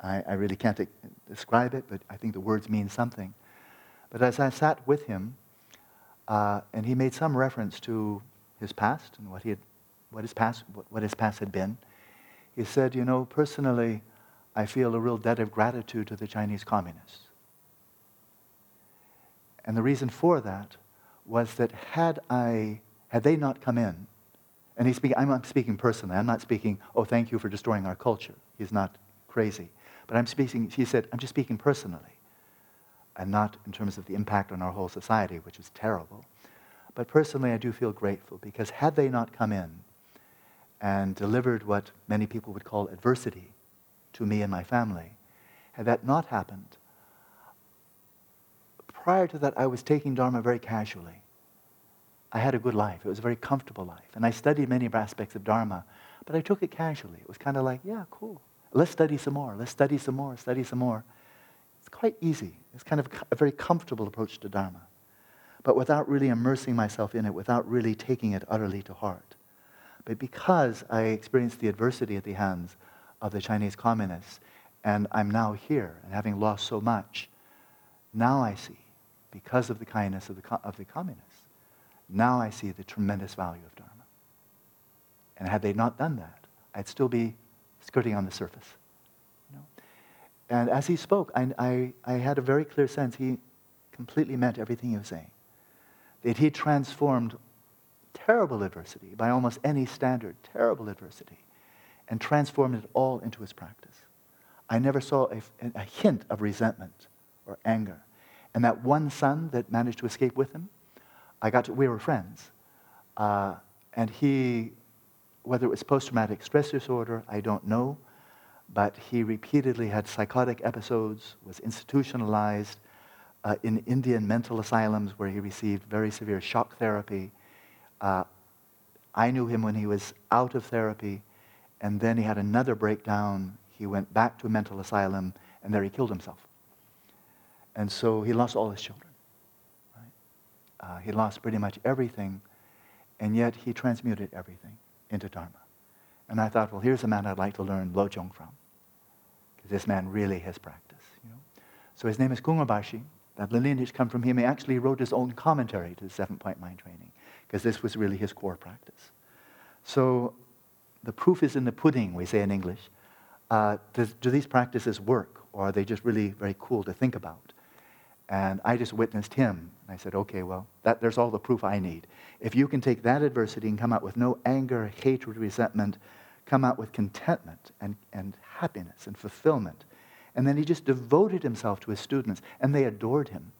I, I really can't de- describe it, but I think the words mean something. But as I sat with him, uh, and he made some reference to his past and what he had what his past, what his past had been. He said, you know, personally, I feel a real debt of gratitude to the Chinese communists. And the reason for that was that had I, had they not come in, and he's speaking, I'm not speaking personally, I'm not speaking, oh, thank you for destroying our culture. He's not crazy. But I'm speaking, he said, I'm just speaking personally, and not in terms of the impact on our whole society, which is terrible. But personally, I do feel grateful, because had they not come in and delivered what many people would call adversity to me and my family, had that not happened, prior to that, I was taking Dharma very casually. I had a good life. It was a very comfortable life. And I studied many aspects of Dharma, but I took it casually. It was kind of like, yeah, cool. Let's study some more. Let's study some more. Study some more. It's quite easy. It's kind of a very comfortable approach to Dharma, but without really immersing myself in it, without really taking it utterly to heart. But because I experienced the adversity at the hands of the Chinese communists, and I'm now here, and having lost so much, now I see, because of the kindness of the, co- of the communists, now I see the tremendous value of Dharma. And had they not done that, I'd still be skirting on the surface. You know? And as he spoke, I, I, I had a very clear sense he completely meant everything he was saying. That he transformed terrible adversity, by almost any standard, terrible adversity, and transformed it all into his practice. I never saw a, a hint of resentment or anger. And that one son that managed to escape with him, I got to, we were friends. Uh, and he, whether it was post-traumatic stress disorder, I don't know, but he repeatedly had psychotic episodes, was institutionalized uh, in Indian mental asylums where he received very severe shock therapy. Uh, I knew him when he was out of therapy, and then he had another breakdown. He went back to a mental asylum, and there he killed himself. And so he lost all his children. Right? Uh, he lost pretty much everything, and yet he transmuted everything into Dharma. And I thought, well, here's a man I'd like to learn lojong from, because this man really has practice. You know? So his name is Kungo Bashi. That lineage comes from him. He actually wrote his own commentary to the Seven-Point Mind Training, because this was really his core practice. So the proof is in the pudding, we say in English. Uh, does, do these practices work, or are they just really very cool to think about? And I just witnessed him. And I said, okay, well, that, there's all the proof I need. If you can take that adversity and come out with no anger, hatred, resentment, come out with contentment and, and happiness and fulfillment. And then he just devoted himself to his students, and they adored him.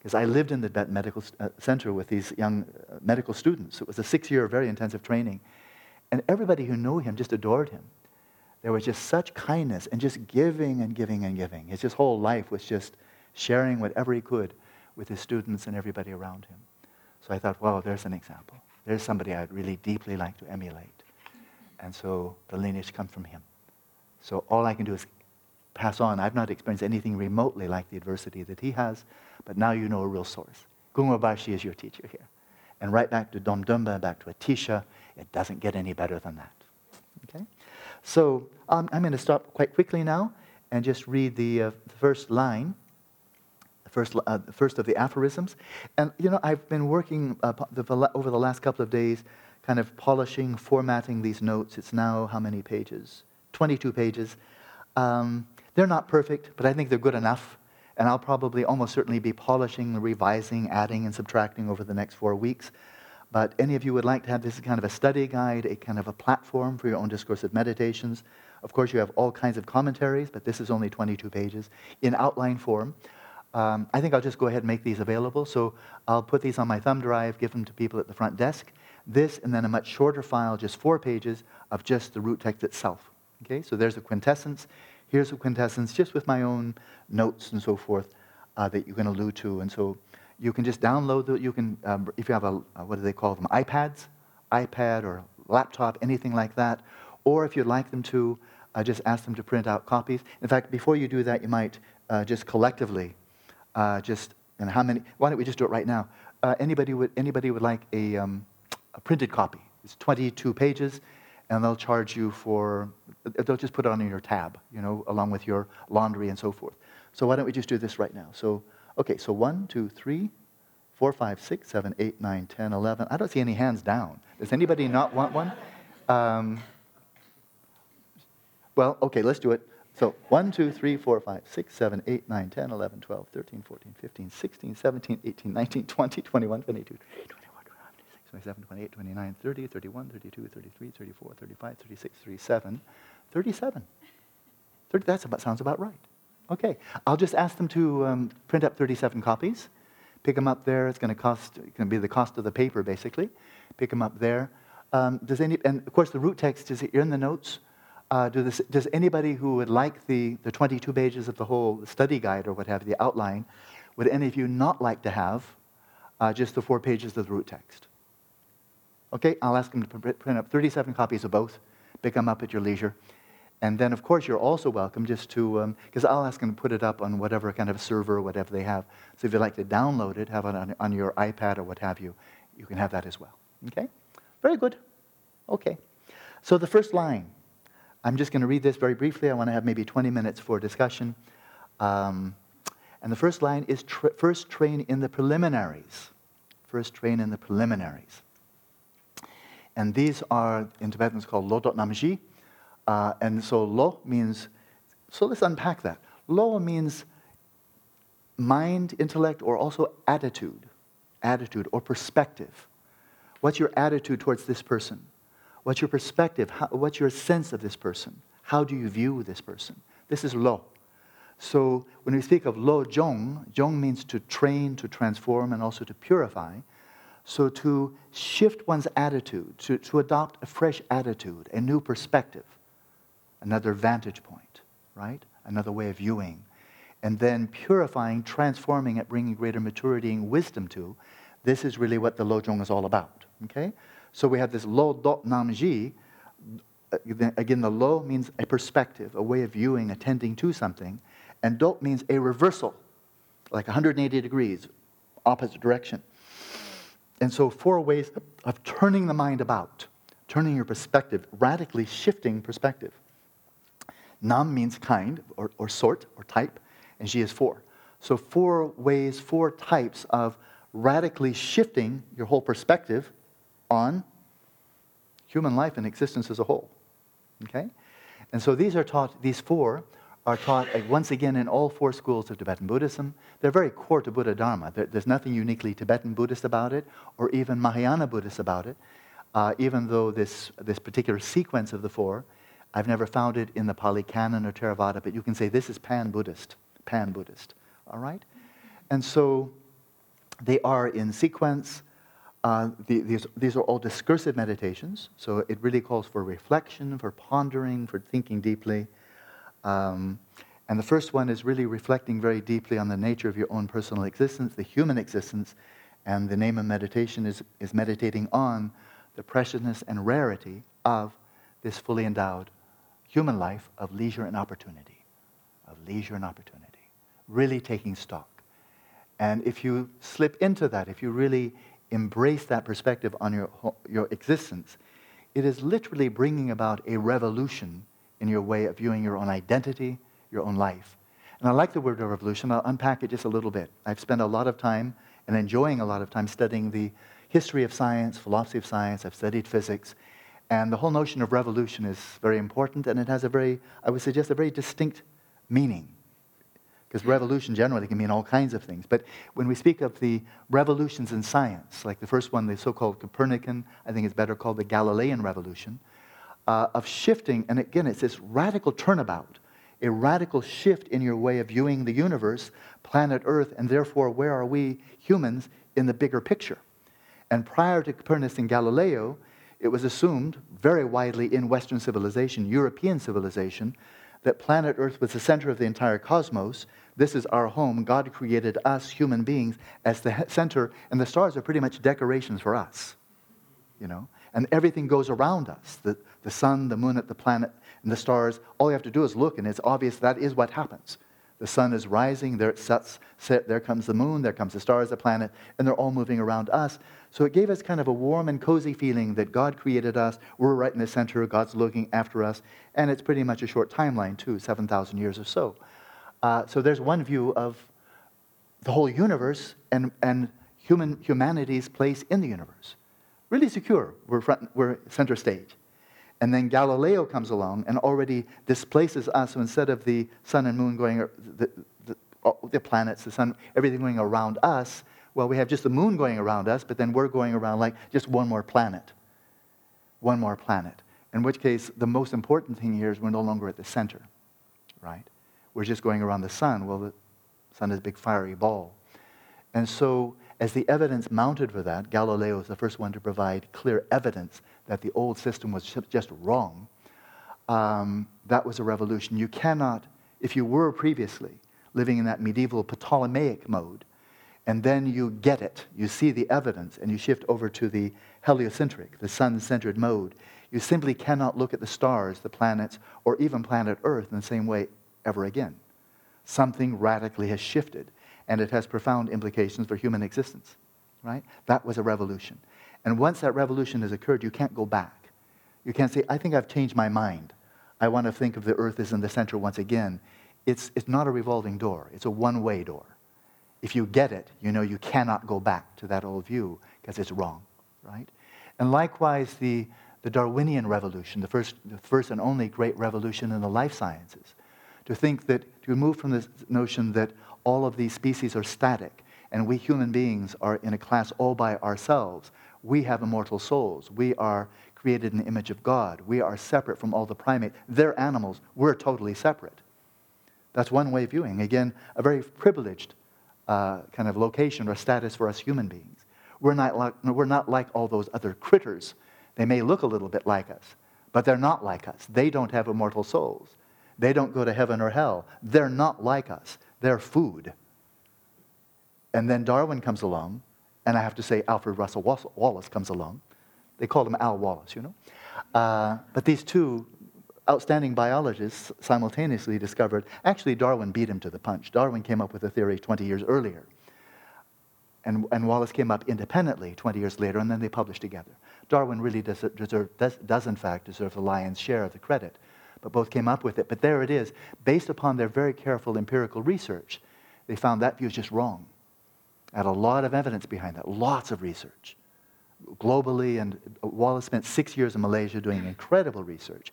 Because I lived in the Tibetan Medical uh, Center with these young uh, medical students. It was a six-year, very intensive training. And everybody who knew him just adored him. There was just such kindness and just giving and giving and giving. His just whole life was just sharing whatever he could with his students and everybody around him. So I thought, wow, there's an example. There's somebody I'd really deeply like to emulate. And so the lineage comes from him. So all I can do is pass on. I've not experienced anything remotely like the adversity that he has, but now you know a real source. Kungo Bashi is your teacher here. And right back to Dondumba, back to Atisha, it doesn't get any better than that. Okay? So um, I'm going to stop quite quickly now and just read the, uh, the first line, the first, uh, the first of the aphorisms. And, you know, I've been working uh, the, over the last couple of days kind of polishing, formatting these notes. It's now how many pages? twenty-two pages. Um, they're not perfect, but I think they're good enough. And I'll probably almost certainly be polishing, revising, adding, and subtracting over the next four weeks. But any of you would like to have this kind of a study guide, a kind of a platform for your own discursive meditations. Of course, you have all kinds of commentaries, but this is only twenty-two pages in outline form. Um, I think I'll just go ahead and make these available. So I'll put these on my thumb drive, give them to people at the front desk. This, and then a much shorter file, just four pages, of just the root text itself. Okay, so there's a quintessence. Here's a quintessence, just with my own notes and so forth uh, that you can allude to. And so you can just download, the, you can, um, if you have a, uh, what do they call them, iPads, iPad or laptop, anything like that. Or if you'd like them to, uh, just ask them to print out copies. In fact, before you do that, you might uh, just collectively, uh, just, and how many, why don't we just do it right now? Uh, anybody would anybody would like a, um, a printed copy. It's twenty-two pages, and they'll charge you for, they'll just put it on your tab, you know, along with your laundry and so forth. So why don't we just do this right now? So, okay, so one, two, three, four, five, six, seven, eight, nine, ten, eleven. I don't see any hands down. Does anybody not want one? Um, well, okay, let's do it. So one, two, three, four, five, six, seven, eight, nine, ten, eleven, twelve, thirteen, fourteen, fifteen, sixteen, seventeen, eighteen, nineteen, twenty, twenty-one, twenty-two, twenty-three, twenty-four, twenty-five, twenty-six, twenty-seven, thirty-seven. thirty, that's about, sounds about right. Okay, I'll just ask them to um, print up thirty-seven copies, pick them up there. It's going to cost, it's going to be the cost of the paper, basically. Pick them up there. Um, does any, and of course, the root text is in the notes. Uh, do this, does anybody who would like the, the twenty-two pages of the whole study guide or what have you, the outline, would any of you not like to have uh, just the four pages of the root text? Okay, I'll ask them to print up thirty-seven copies of both, pick them up at your leisure. And then, of course, you're also welcome just to, because um, I'll ask them to put it up on whatever kind of server or whatever they have. So if you'd like to download it, have it on, on your iPad or what have you, you can have that as well. Okay? Very good. Okay. So the first line. I'm just going to read this very briefly. I want to have maybe twenty minutes for discussion. Um, and the first line is, tra- first train in the preliminaries. First train in the preliminaries. And these are, in Tibetan, it's called Lodot uh, And so lo means, so let's unpack that. Lo means mind, intellect, or also attitude. Attitude or perspective. What's your attitude towards this person? What's your perspective? How, what's your sense of this person? How do you view this person? This is lo. So when we speak of lojong, jong means to train, to transform, and also to purify. So to shift one's attitude, to, to adopt a fresh attitude, a new perspective, another vantage point, right? Another way of viewing. And then purifying, transforming it, bringing greater maturity and wisdom to. This is really what the lojong is all about, okay? So we have this lo dot nam ji. Again, the lo means a perspective, a way of viewing, attending to something. And dot means a reversal, like one hundred eighty degrees, opposite direction. And so four ways of turning the mind about, turning your perspective, radically shifting perspective. Nam means kind, or, or sort, or type, and ji is four. So four ways, four types of radically shifting your whole perspective on human life and existence as a whole, okay? And so these are taught, these four are taught once again in all four schools of Tibetan Buddhism. They're very core to Buddha Dharma. There, there's nothing uniquely Tibetan Buddhist about it or even Mahayana Buddhist about it, uh, even though this, this particular sequence of the four, I've never found it in the Pali Canon or Theravada, but you can say this is pan-Buddhist, pan-Buddhist, all right? And so they are in sequence. Uh, the, these, these are all discursive meditations, so it really calls for reflection, for pondering, for thinking deeply. Um, and the first one is really reflecting very deeply on the nature of your own personal existence, the human existence, and the name of meditation is, is meditating on the preciousness and rarity of this fully endowed human life of leisure and opportunity, of leisure and opportunity, really taking stock. And if you slip into that, if you really embrace that perspective on your your existence, it is literally bringing about a revolution in your way of viewing your own identity, your own life. And I like the word revolution. I'll unpack it just a little bit. I've spent a lot of time and enjoying a lot of time studying the history of science, philosophy of science. I've studied physics. And the whole notion of revolution is very important, and it has a very, I would suggest, a very distinct meaning. Because revolution generally can mean all kinds of things. But when we speak of the revolutions in science, like the first one, the so-called Copernican, I think it's better called the Galilean revolution, uh, of shifting, and again, it's this radical turnabout, a radical shift in your way of viewing the universe, planet Earth, and therefore where are we humans in the bigger picture? And prior to Copernicus and Galileo, it was assumed very widely in Western civilization, European civilization, that planet Earth was the center of the entire cosmos. This is our home. God created us, human beings, as the center, and the stars are pretty much decorations for us, you know? And everything goes around us, the, the sun, the moon, the planet, and the stars. All you have to do is look, and it's obvious that is what happens. The sun is rising, there it sets, set, there comes the moon, there comes the stars, the planet, and they're all moving around us. So it gave us kind of a warm and cozy feeling that God created us, we're right in the center, God's looking after us, and it's pretty much a short timeline too, seven thousand years or so. Uh, so there's one view of the whole universe and, and human humanity's place in the universe. Really secure, we're, front, we're center stage. And then Galileo comes along and already displaces us. So instead of the sun and moon going, the, the, the planets, the sun, everything going around us, well, we have just the moon going around us, but then we're going around like just one more planet. One more planet. In which case, the most important thing here is we're no longer at the center, right? We're just going around the sun. Well, the sun is a big fiery ball. And so as the evidence mounted for that, Galileo is the first one to provide clear evidence that the old system was just wrong. Um, that was a revolution. You cannot, if you were previously living in that medieval Ptolemaic mode, and then you get it, you see the evidence, and you shift over to the heliocentric, the sun-centered mode, you simply cannot look at the stars, the planets, or even planet Earth in the same way ever again. Something radically has shifted, and it has profound implications for human existence, right? That was a revolution. And once that revolution has occurred, you can't go back. You can't say, I think I've changed my mind. I want to think of the Earth as in the center once again. It's, it's not a revolving door. It's a one-way door. If you get it, you know you cannot go back to that old view because it's wrong, right? And likewise, the, the Darwinian revolution, the first, the first and only great revolution in the life sciences, to think that, to move from this notion that all of these species are static and we human beings are in a class all by ourselves. We have immortal souls. We are created in the image of God. We are separate from all the primates. They're animals. We're totally separate. That's one way of viewing. Again, a very privileged uh, kind of location or status for us human beings. We're not like, we're not like all those other critters. They may look a little bit like us, but they're not like us. They don't have immortal souls. They don't go to heaven or hell. They're not like us. They're food. And then Darwin comes along. And I have to say, Alfred Russel Wallace comes along. They call him Al Wallace, you know. Uh, but these two outstanding biologists simultaneously discovered, actually Darwin beat him to the punch. Darwin came up with a theory twenty years earlier. And, and Wallace came up independently twenty years later, and then they published together. Darwin really does, deserve, does, does in fact, deserve the lion's share of the credit. But both came up with it. But there it is. Based upon their very careful empirical research, they found that view is just wrong. Had a lot of evidence behind that, lots of research. Globally, and Wallace spent six years in Malaysia doing incredible research.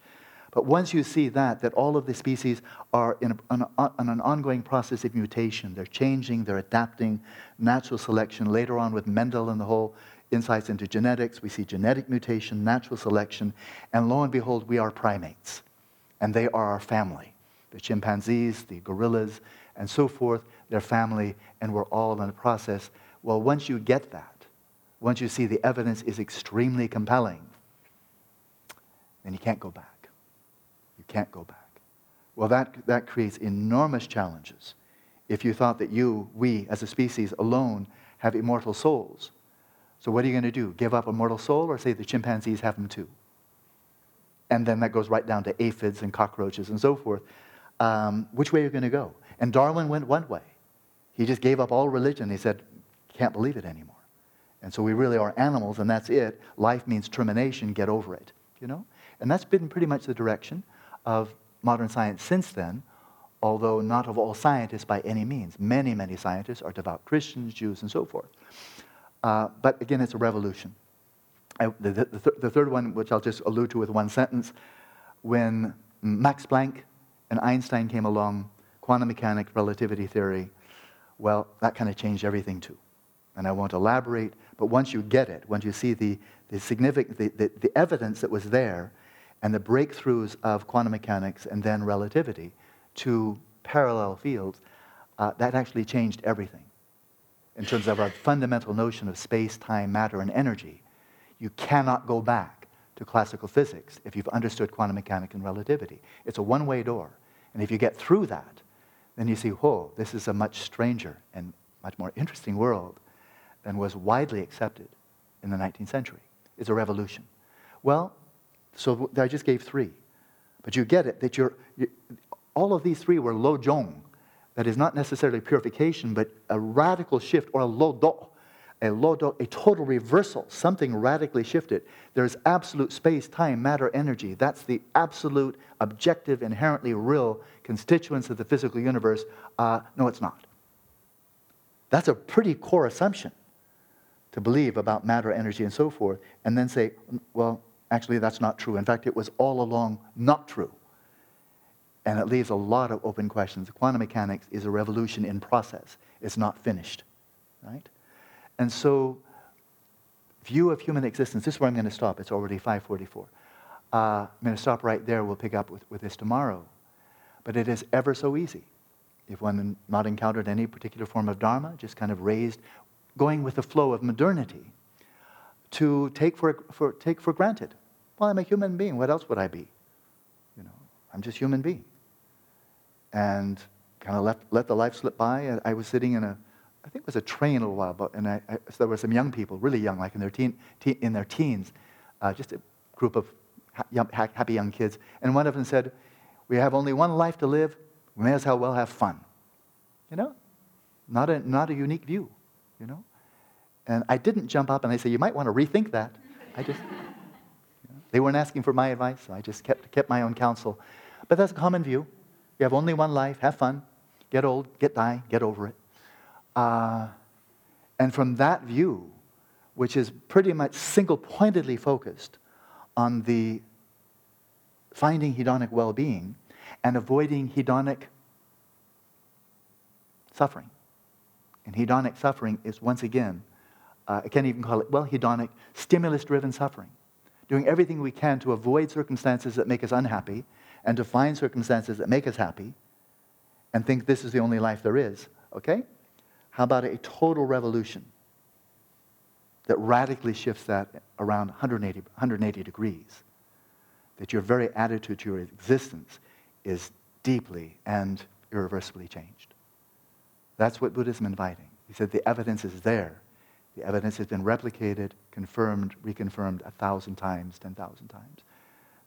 But once you see that, that all of the species are in, a, on, a, on an ongoing process of mutation, they're changing, they're adapting, natural selection. Later on with Mendel and the whole insights into genetics, we see genetic mutation, natural selection, and lo and behold, we are primates. And they are our family. The chimpanzees, the gorillas, and so forth, their family, and we're all in the process. Well, once you get that, once you see the evidence is extremely compelling, then you can't go back. You can't go back. Well, that, that creates enormous challenges. If you thought that you, we, as a species alone, have immortal souls, so what are you going to do? Give up a mortal soul or say the chimpanzees have them too? And then that goes right down to aphids and cockroaches and so forth. Um, which way are you going to go? And Darwin went one way. He just gave up all religion. He said, can't believe it anymore. And so we really are animals, and that's it. Life means termination. Get over it, you know? And that's been pretty much the direction of modern science since then, although not of all scientists by any means. Many, many scientists are devout Christians, Jews, and so forth. Uh, but again, it's a revolution. I, the, the, the, th- the third one, which I'll just allude to with one sentence, when Max Planck and Einstein came along, quantum mechanics, relativity theory, well, that kind of changed everything too. And I won't elaborate, but once you get it, once you see the, the significant, the, the, the evidence that was there and the breakthroughs of quantum mechanics and then relativity to parallel fields, uh, that actually changed everything. In terms of our fundamental notion of space, time, matter, and energy, you cannot go back to classical physics if you've understood quantum mechanics and relativity. It's a one-way door. And if you get through that, then you see, whoa, this is a much stranger and much more interesting world than was widely accepted in the nineteenth century. It's a revolution. Well, so I just gave three. But you get it, that you're, you, all of these three were lojong. That is not necessarily purification, but a radical shift, or a lodo, a lodo, a total reversal, something radically shifted. There's absolute space, time, matter, energy. That's the absolute, objective, inherently real constituents of the physical universe. Uh, no, it's not. That's a pretty core assumption to believe about matter, energy, and so forth, and then say, well, Actually, that's not true. In fact, it was all along not true. And it leaves a lot of open questions. Quantum mechanics is a revolution in process. It's not finished, right? And so, view of human existence, this is where I'm going to stop. It's already five forty-four. Uh, I'm going to stop right there. We'll pick up with, with this tomorrow. But it is ever so easy. If one not encountered any particular form of Dharma, just kind of raised, going with the flow of modernity, to take for, for, take for granted. Well, I'm a human being. What else would I be? You know, I'm just a human being. And kind of let, let the life slip by. I was sitting in a, I think it was a train a little while ago, and I, I, so there were some young people, really young, like in their, teen, teen, in their teens, uh, just a group of ha- young, ha- happy young kids. And one of them said, we have only one life to live. We may as well well have fun. You know, not a, not a unique view, you know. And I didn't jump up and I said, you might want to rethink that. I just, you know, they weren't asking for my advice, so I just kept, kept my own counsel. But that's a common view. You have only one life, have fun, get old, get die, get over it. Uh, and from that view, which is pretty much single-pointedly focused on the finding hedonic well-being and avoiding hedonic suffering. And hedonic suffering is, once again, Uh, I can't even call it, well, hedonic, stimulus-driven suffering. Doing everything we can to avoid circumstances that make us unhappy and to find circumstances that make us happy and think this is the only life there is, okay? How about a total revolution that radically shifts that around one hundred eighty, one hundred eighty degrees, that your very attitude to your existence is deeply and irreversibly changed? That's what Buddhism is inviting. He said the evidence is there. The evidence has been replicated, confirmed, reconfirmed a thousand times, ten thousand times,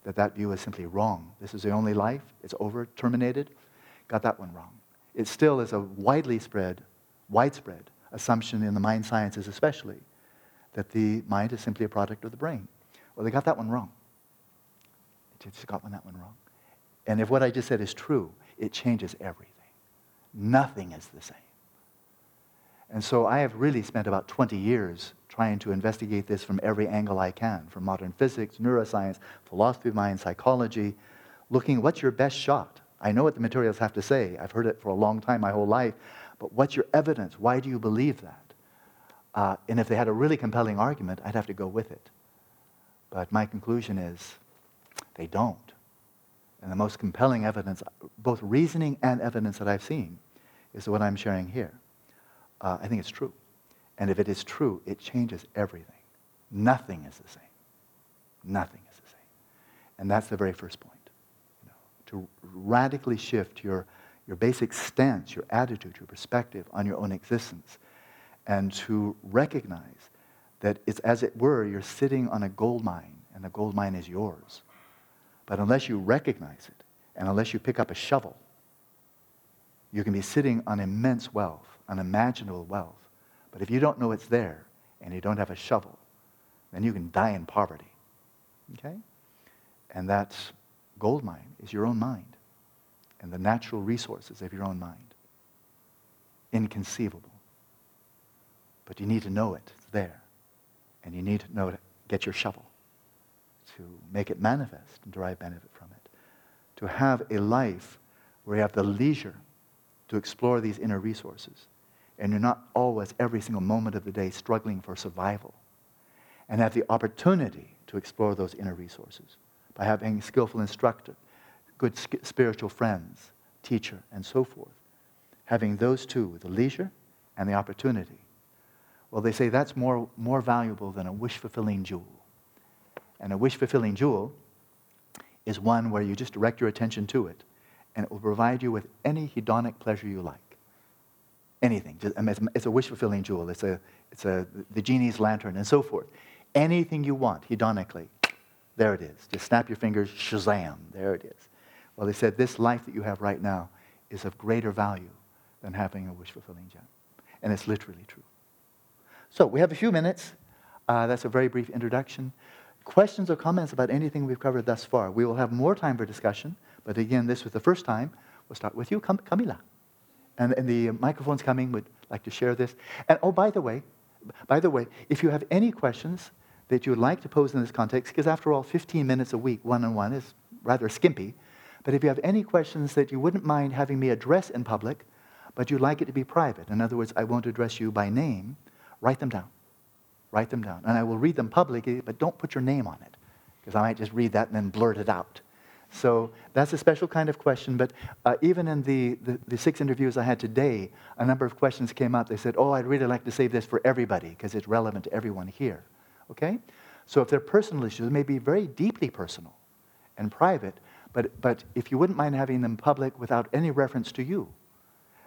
that that view is simply wrong. This is the only life. It's over, terminated. Got that one wrong. It still is a widely spread, widespread assumption in the mind sciences especially that the mind is simply a product of the brain. Well, they got that one wrong. They just got that one wrong. And if what I just said is true, it changes everything. Nothing is the same. And so I have really spent about twenty years trying to investigate this from every angle I can, from modern physics, neuroscience, philosophy of mind, psychology, looking what's your best shot. I know what the materials have to say. I've heard it for a long time, my whole life. But what's your evidence? Why do you believe that? Uh, and if they had a really compelling argument, I'd have to go with it. But my conclusion is they don't. And the most compelling evidence, both reasoning and evidence that I've seen, is what I'm sharing here. Uh, I think it's true. And if it is true, it changes everything. Nothing is the same. Nothing is the same. And that's the very first point. You know, to radically shift your, your basic stance, your attitude, your perspective on your own existence, and to recognize that it's as it were, you're sitting on a gold mine, and the gold mine is yours. But unless you recognize it, and unless you pick up a shovel, you can be sitting on immense wealth, unimaginable wealth. But if you don't know it's there and you don't have a shovel, then you can die in poverty, okay? And that gold mine is your own mind and the natural resources of your own mind. Inconceivable. But you need to know it, it's there. And you need to know to get your shovel to make it manifest and derive benefit from it. To have a life where you have the leisure to explore these inner resources. And you're not always, every single moment of the day, struggling for survival. And have the opportunity to explore those inner resources by having skillful instructor, good spiritual friends, teacher, and so forth. Having those two, the leisure and the opportunity. Well, they say that's more, more valuable than a wish-fulfilling jewel. And a wish-fulfilling jewel is one where you just direct your attention to it, and it will provide you with any hedonic pleasure you like. Anything. It's a wish-fulfilling jewel. It's a, it's a, the genie's lantern and so forth. Anything you want hedonically, there it is. Just snap your fingers, shazam, there it is. Well, they said this life that you have right now is of greater value than having a wish-fulfilling gem. And it's literally true. So we have a few minutes. Uh, that's a very brief introduction. Questions or comments about anything we've covered thus far? We will have more time for discussion. But again, this was the first time. We'll start with you, Cam- Camila. And, and the microphone's coming. Would like to share this. And oh, by the way, by the way, if you have any questions, that you would like to pose in this context, because after all, fifteen minutes a week, one-on-one, is rather skimpy. But if you have any questions that you wouldn't mind having me address in public, but you'd like it to be private, in other words, I won't address you by name, write them down. Write them down. And I will read them publicly, but don't put your name on it, because I might just read that and then blurt it out. So that's a special kind of question, but uh, even in the, the, the six interviews I had today, a number of questions came up. They said, oh, I'd really like to save this for everybody, because it's relevant to everyone here. Okay? So if they're personal issues, it may be very deeply personal and private, but, but if you wouldn't mind having them public without any reference to you,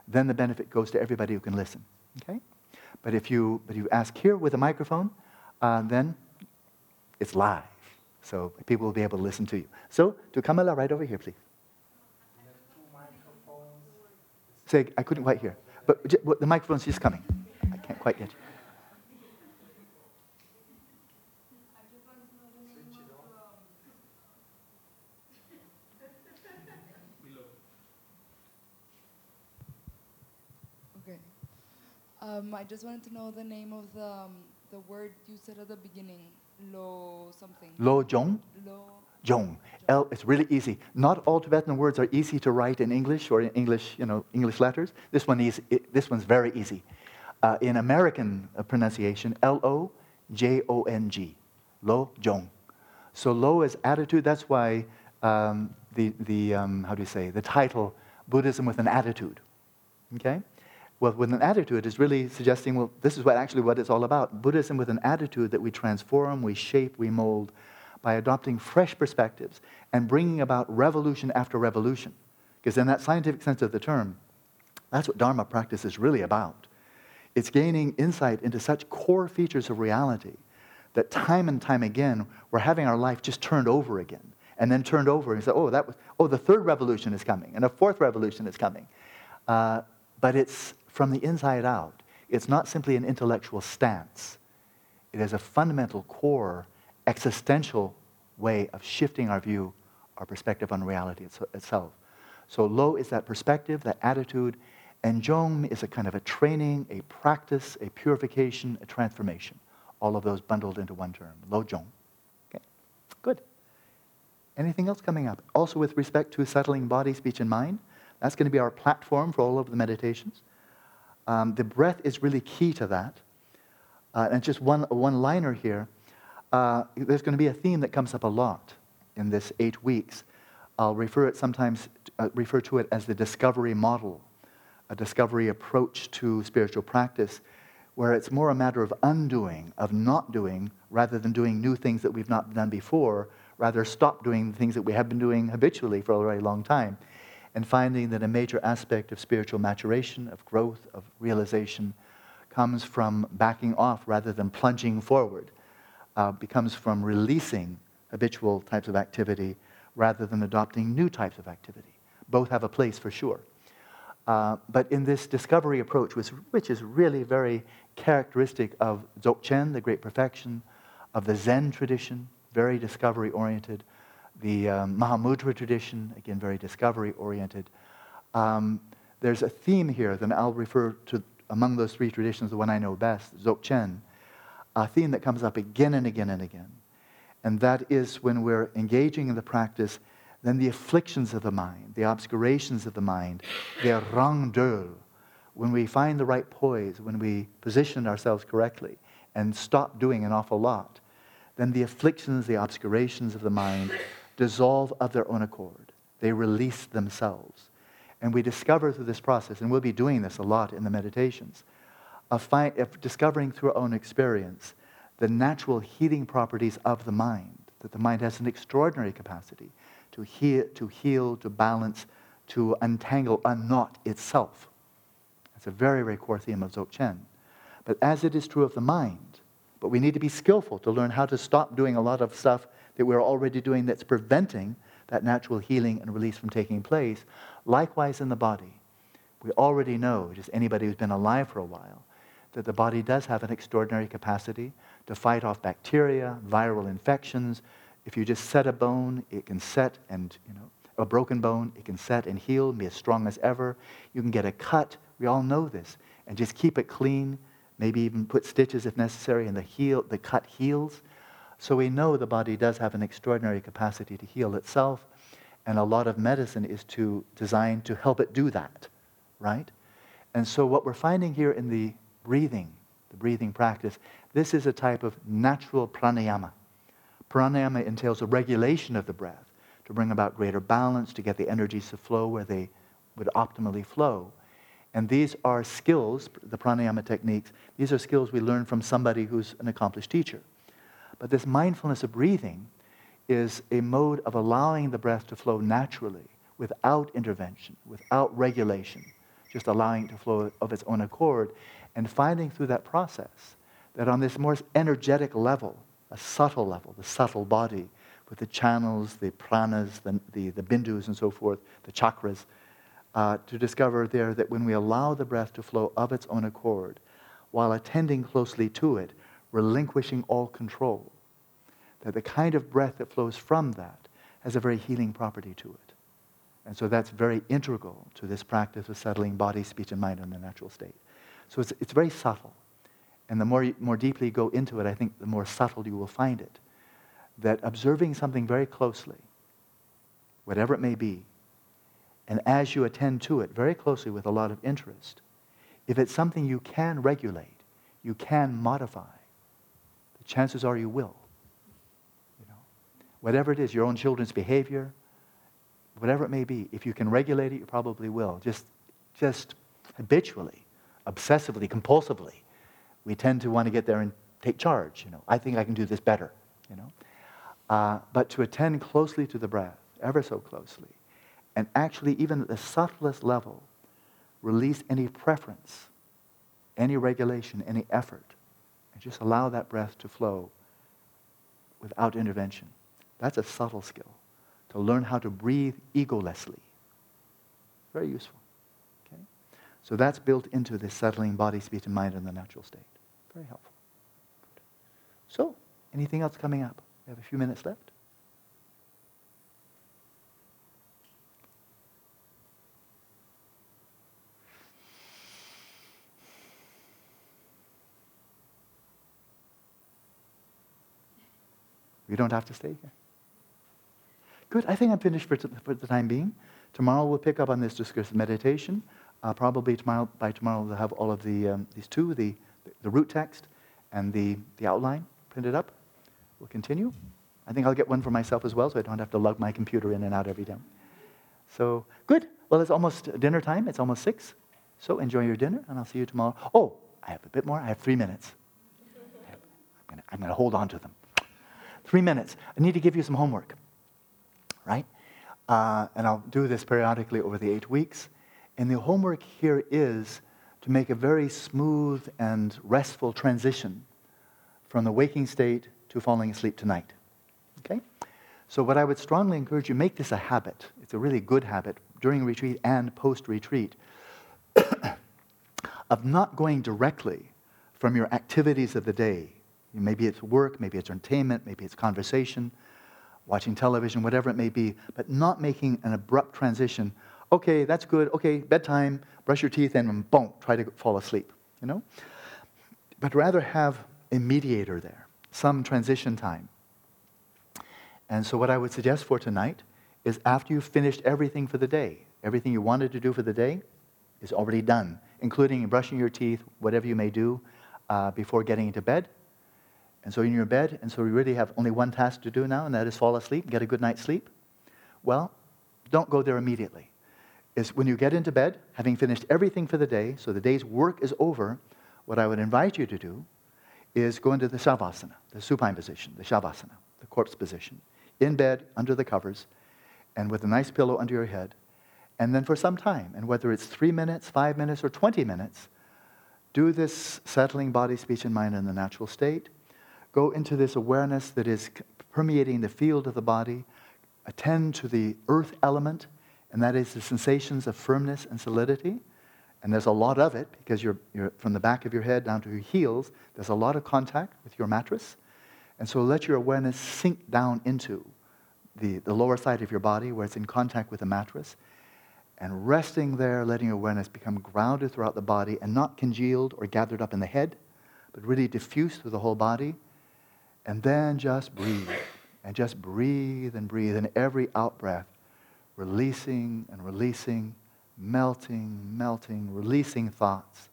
then the benefit goes to everybody who can listen. Okay? But if you, but you ask here with a microphone, uh, then it's live. So people will be able to listen to you. So, to Kamala, right over here, please. We have two microphones. Say, I couldn't quite hear. But j- the microphone's just coming. I can't quite get you. Um, I just wanted to know the name of the, um, the word you said at the beginning, lo something. Lojong? Lojong. L. It's really easy. Not all Tibetan words are easy to write in English or in English, you know, English letters. This one is. It, this one's very easy. Uh, in American uh, pronunciation, L O J O N G, lojong. So lo is attitude. That's why um, the the um, how do you say the title Buddhism with an attitude. Okay. Well, with an attitude is really suggesting, well, this is what actually what it's all about. Buddhism with an attitude that we transform, we shape, we mold by adopting fresh perspectives and bringing about revolution after revolution. Because in that scientific sense of the term, that's what Dharma practice is really about. It's gaining insight into such core features of reality that time and time again, we're having our life just turned over again and then turned over and say, oh, that was, oh, the third revolution is coming and a fourth revolution is coming. Uh, but it's from the inside out. It's not simply an intellectual stance. It is a fundamental, core, existential way of shifting our view, our perspective on reality itself. So lo is that perspective, that attitude, and jong is a kind of a training, a practice, a purification, a transformation. All of those bundled into one term, lojong. Okay, good. Anything else coming up? Also with respect to settling body, speech, and mind, that's going to be our platform for all of the meditations. Um, the breath is really key to that. Uh, and just one one liner here. Uh, there's going to be a theme that comes up a lot in this eight weeks. I'll refer it sometimes uh, refer to it as the discovery model, a discovery approach to spiritual practice, where it's more a matter of undoing, of not doing, rather than doing new things that we've not done before. Rather, stop doing the things that we have been doing habitually for a very long time. And finding that a major aspect of spiritual maturation, of growth, of realization, comes from backing off rather than plunging forward, uh, becomes from releasing habitual types of activity rather than adopting new types of activity. Both have a place for sure. Uh, but in this discovery approach, which, which is really very characteristic of Dzogchen, the great perfection, of the Zen tradition, very discovery-oriented, the um, Mahamudra tradition, again, very discovery-oriented. Um, there's a theme here that I'll refer to among those three traditions, the one I know best, Dzogchen, a theme that comes up again and again and again. And that is when we're engaging in the practice, then the afflictions of the mind, the obscurations of the mind, the rang de, when we find the right poise, when we position ourselves correctly and stop doing an awful lot, then the afflictions, the obscurations of the mind dissolve of their own accord. They release themselves. And we discover through this process, and we'll be doing this a lot in the meditations, of, fi- of discovering through our own experience the natural healing properties of the mind, that the mind has an extraordinary capacity to heal, to heal, to balance, to untangle, unknot itself. That's a very, very core theme of Dzogchen. But as it is true of the mind, but we need to be skillful to learn how to stop doing a lot of stuff that we're already doing that's preventing that natural healing and release from taking place. Likewise in the body, we already know, just anybody who's been alive for a while, that the body does have an extraordinary capacity to fight off bacteria, viral infections. If you just set a bone, it can set and, you know, a broken bone, it can set and heal, be as strong as ever. You can get a cut, we all know this, and just keep it clean, maybe even put stitches if necessary, and the heal, the cut heals. So we know the body does have an extraordinary capacity to heal itself, and a lot of medicine is to designed to help it do that, right? And so what we're finding here in the breathing, the breathing practice, this is a type of natural pranayama. Pranayama entails a regulation of the breath to bring about greater balance, to get the energies to flow where they would optimally flow. And these are skills, the pranayama techniques, these are skills we learn from somebody who's an accomplished teacher. But this mindfulness of breathing is a mode of allowing the breath to flow naturally, without intervention, without regulation, just allowing it to flow of its own accord, and finding through that process that on this more energetic level, a subtle level, the subtle body, with the channels, the pranas, the, the, the bindus and so forth, the chakras, uh, to discover there that when we allow the breath to flow of its own accord, while attending closely to it, relinquishing all control, that the kind of breath that flows from that has a very healing property to it. And so that's very integral to this practice of settling body, speech, and mind in the natural state. So it's it's very subtle. And the more, more deeply you go into it, I think the more subtle you will find it. That observing something very closely, whatever it may be, and as you attend to it very closely with a lot of interest, if it's something you can regulate, you can modify, the chances are you will. You know, whatever it is, your own children's behavior, whatever it may be, if you can regulate it, you probably will. Just, just habitually, obsessively, compulsively, we tend to want to get there and take charge. You know, I think I can do this better. You know. Uh, but to attend closely to the breath, ever so closely, and actually even at the subtlest level, release any preference, any regulation, any effort, and just allow that breath to flow without intervention. That's a subtle skill, to learn how to breathe egolessly. Very useful. Okay? So that's built into this settling body, speech, and mind in the natural state. Very helpful. Good. So, anything else coming up? We have a few minutes left. We don't have to stay here. Good. I think I'm finished for, t- for the time being. Tomorrow we'll pick up on this discursive meditation. Uh, probably tomorrow by tomorrow we'll have all of the um, these two, the the root text and the, the outline printed up. We'll continue. I think I'll get one for myself as well, so I don't have to lug my computer in and out every day. So, good. Well, it's almost dinner time. It's almost six. So enjoy your dinner, and I'll see you tomorrow. Oh, I have a bit more. I have three minutes. I'm going to hold on to them. Three minutes. I need to give you some homework, right? Uh, and I'll do this periodically over the eight weeks. And the homework here is to make a very smooth and restful transition from the waking state to falling asleep tonight, okay? So what I would strongly encourage you, make this a habit. It's a really good habit during retreat and post-retreat of not going directly from your activities of the day. Maybe it's work, maybe it's entertainment, maybe it's conversation, watching television, whatever it may be, but not making an abrupt transition. Okay, that's good. Okay, bedtime, brush your teeth, and boom, try to fall asleep, you know? But rather have a mediator there, some transition time. And so what I would suggest for tonight is after you've finished everything for the day, everything you wanted to do for the day is already done, including brushing your teeth, whatever you may do uh, before getting into bed. And so you're in your bed, and so you really have only one task to do now, and that is fall asleep, get a good night's sleep. Well, don't go there immediately. It's when you get into bed, having finished everything for the day, so the day's work is over, what I would invite you to do is go into the shavasana, the supine position, the shavasana, the corpse position, in bed, under the covers, and with a nice pillow under your head, and then for some time, and whether it's three minutes, five minutes, or twenty minutes, do this settling body, speech, and mind in the natural state. Go into this awareness that is permeating the field of the body. Attend to the earth element, and that is the sensations of firmness and solidity. And there's a lot of it, because you're, you're from the back of your head down to your heels, there's a lot of contact with your mattress. And so let your awareness sink down into the, the lower side of your body where it's in contact with the mattress. And resting there, letting your awareness become grounded throughout the body and not congealed or gathered up in the head, but really diffused through the whole body. And then just breathe, and just breathe and breathe. And every out-breath, releasing and releasing, melting, melting, releasing thoughts,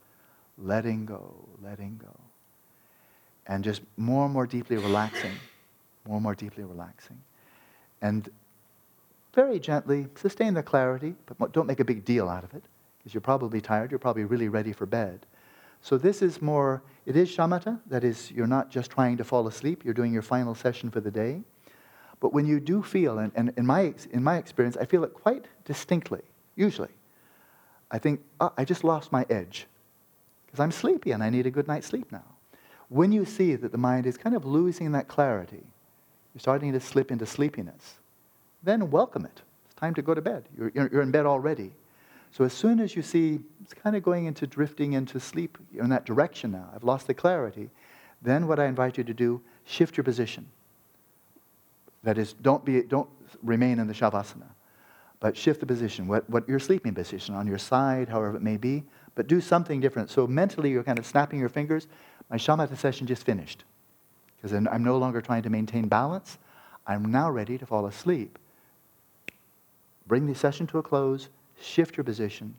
letting go, letting go. And just more and more deeply relaxing, more and more deeply relaxing. And very gently, sustain the clarity, but don't make a big deal out of it, because you're probably tired, you're probably really ready for bed. So this is more, it is shamatha, that is, you're not just trying to fall asleep, you're doing your final session for the day. But when you do feel, and, and in my in my experience, I feel it quite distinctly, usually. I think, oh, I just lost my edge, because I'm sleepy and I need a good night's sleep now. When you see that the mind is kind of losing that clarity, you're starting to slip into sleepiness, then welcome it. It's time to go to bed. You're, you're, you're in bed already. So as soon as you see it's kind of going into drifting into sleep in that direction now, I've lost the clarity, then what I invite you to do, shift your position. That is, don't be, don't remain in the shavasana, but shift the position, what, what your sleeping position, on your side, however it may be, but do something different. So mentally you're kind of snapping your fingers. My shamatha session just finished, because I'm no longer trying to maintain balance. I'm now ready to fall asleep. Bring the session to a close, shift your position,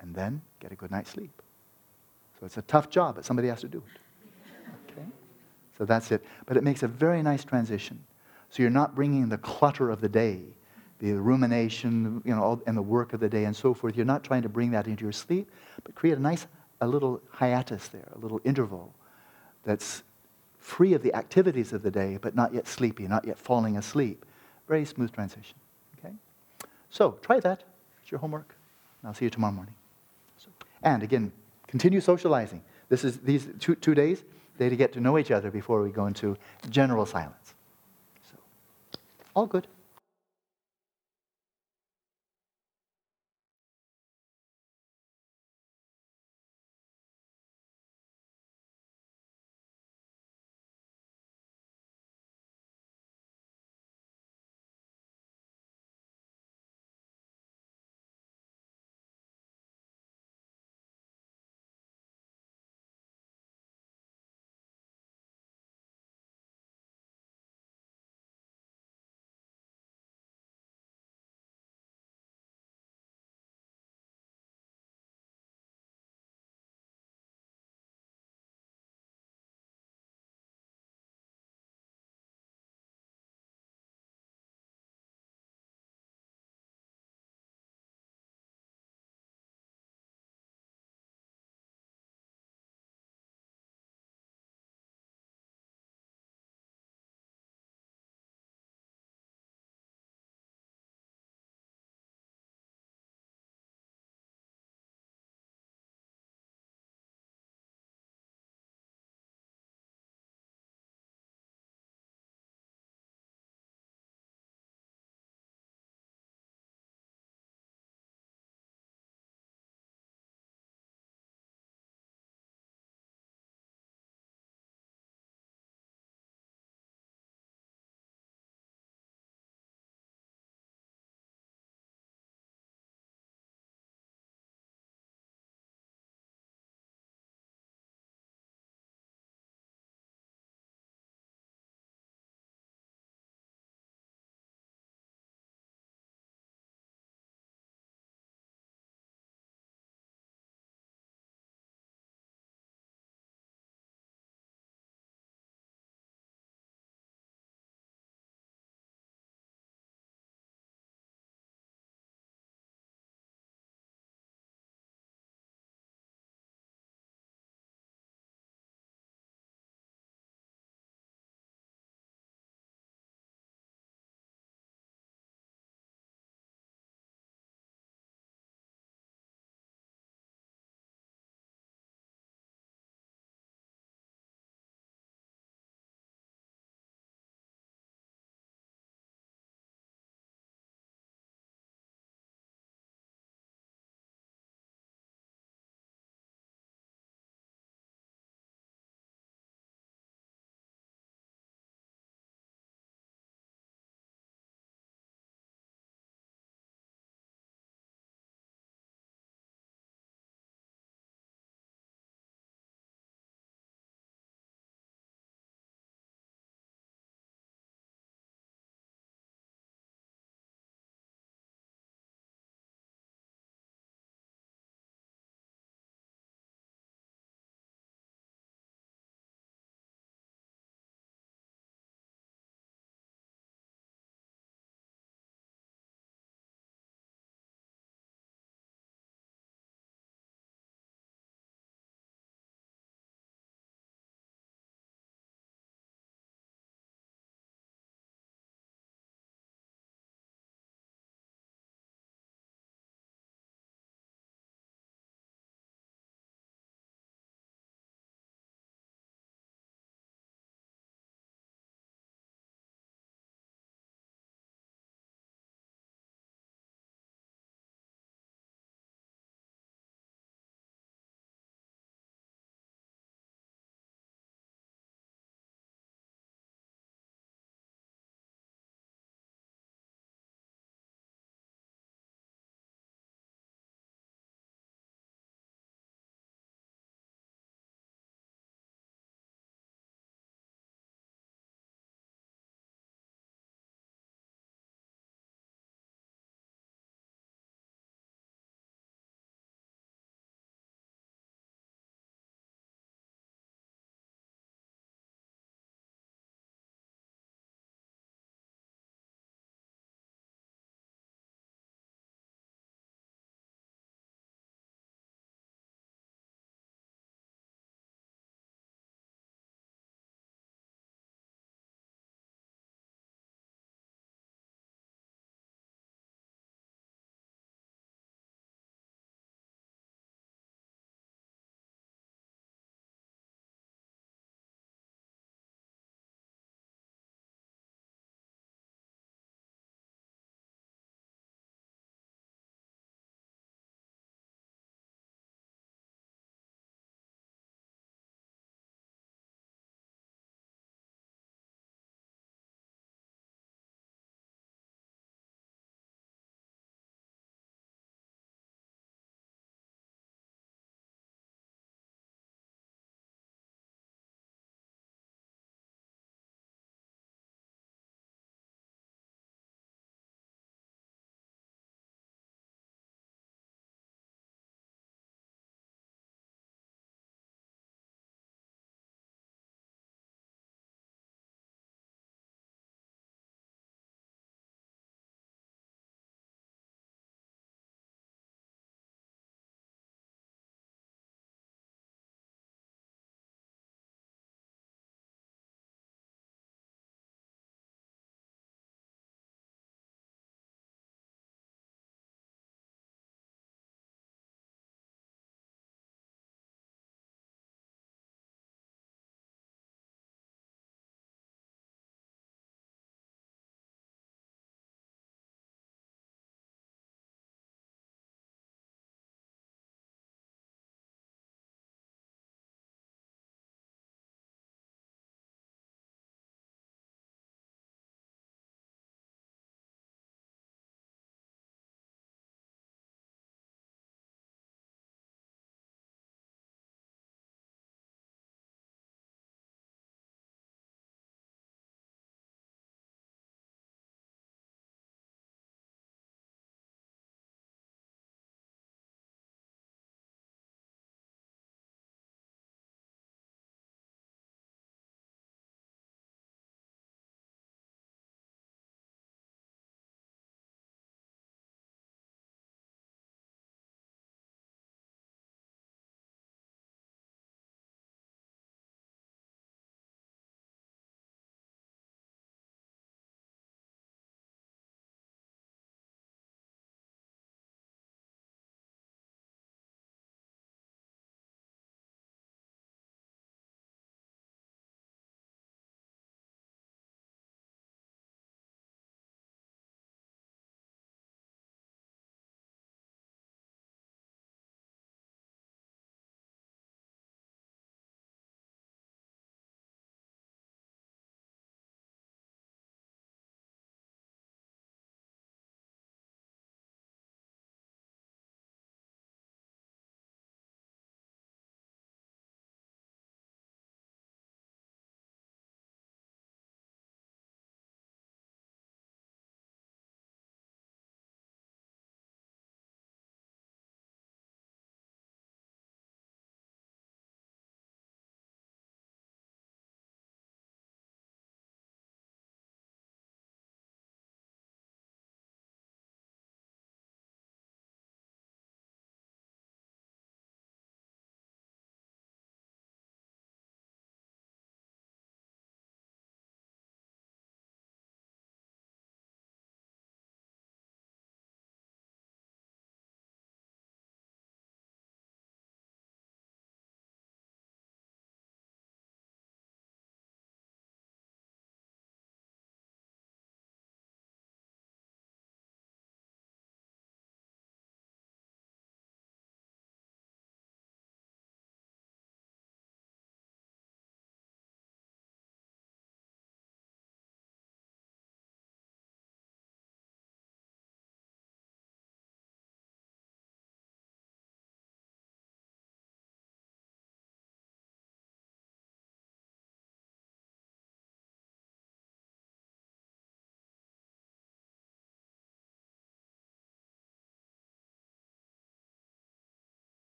and then get a good night's sleep. So it's a tough job, but somebody has to do it. Okay? So that's it. But it makes a very nice transition. So you're not bringing the clutter of the day, the rumination, you know, all, and the work of the day and so forth. You're not trying to bring that into your sleep, but create a nice, a little hiatus there, a little interval that's free of the activities of the day, but not yet sleepy, not yet falling asleep. Very smooth transition. Okay? So try that. It's your homework. And I'll see you tomorrow morning. And again, continue socializing. This is these two, two days, they to get to know each other before we go into general silence. So, all good.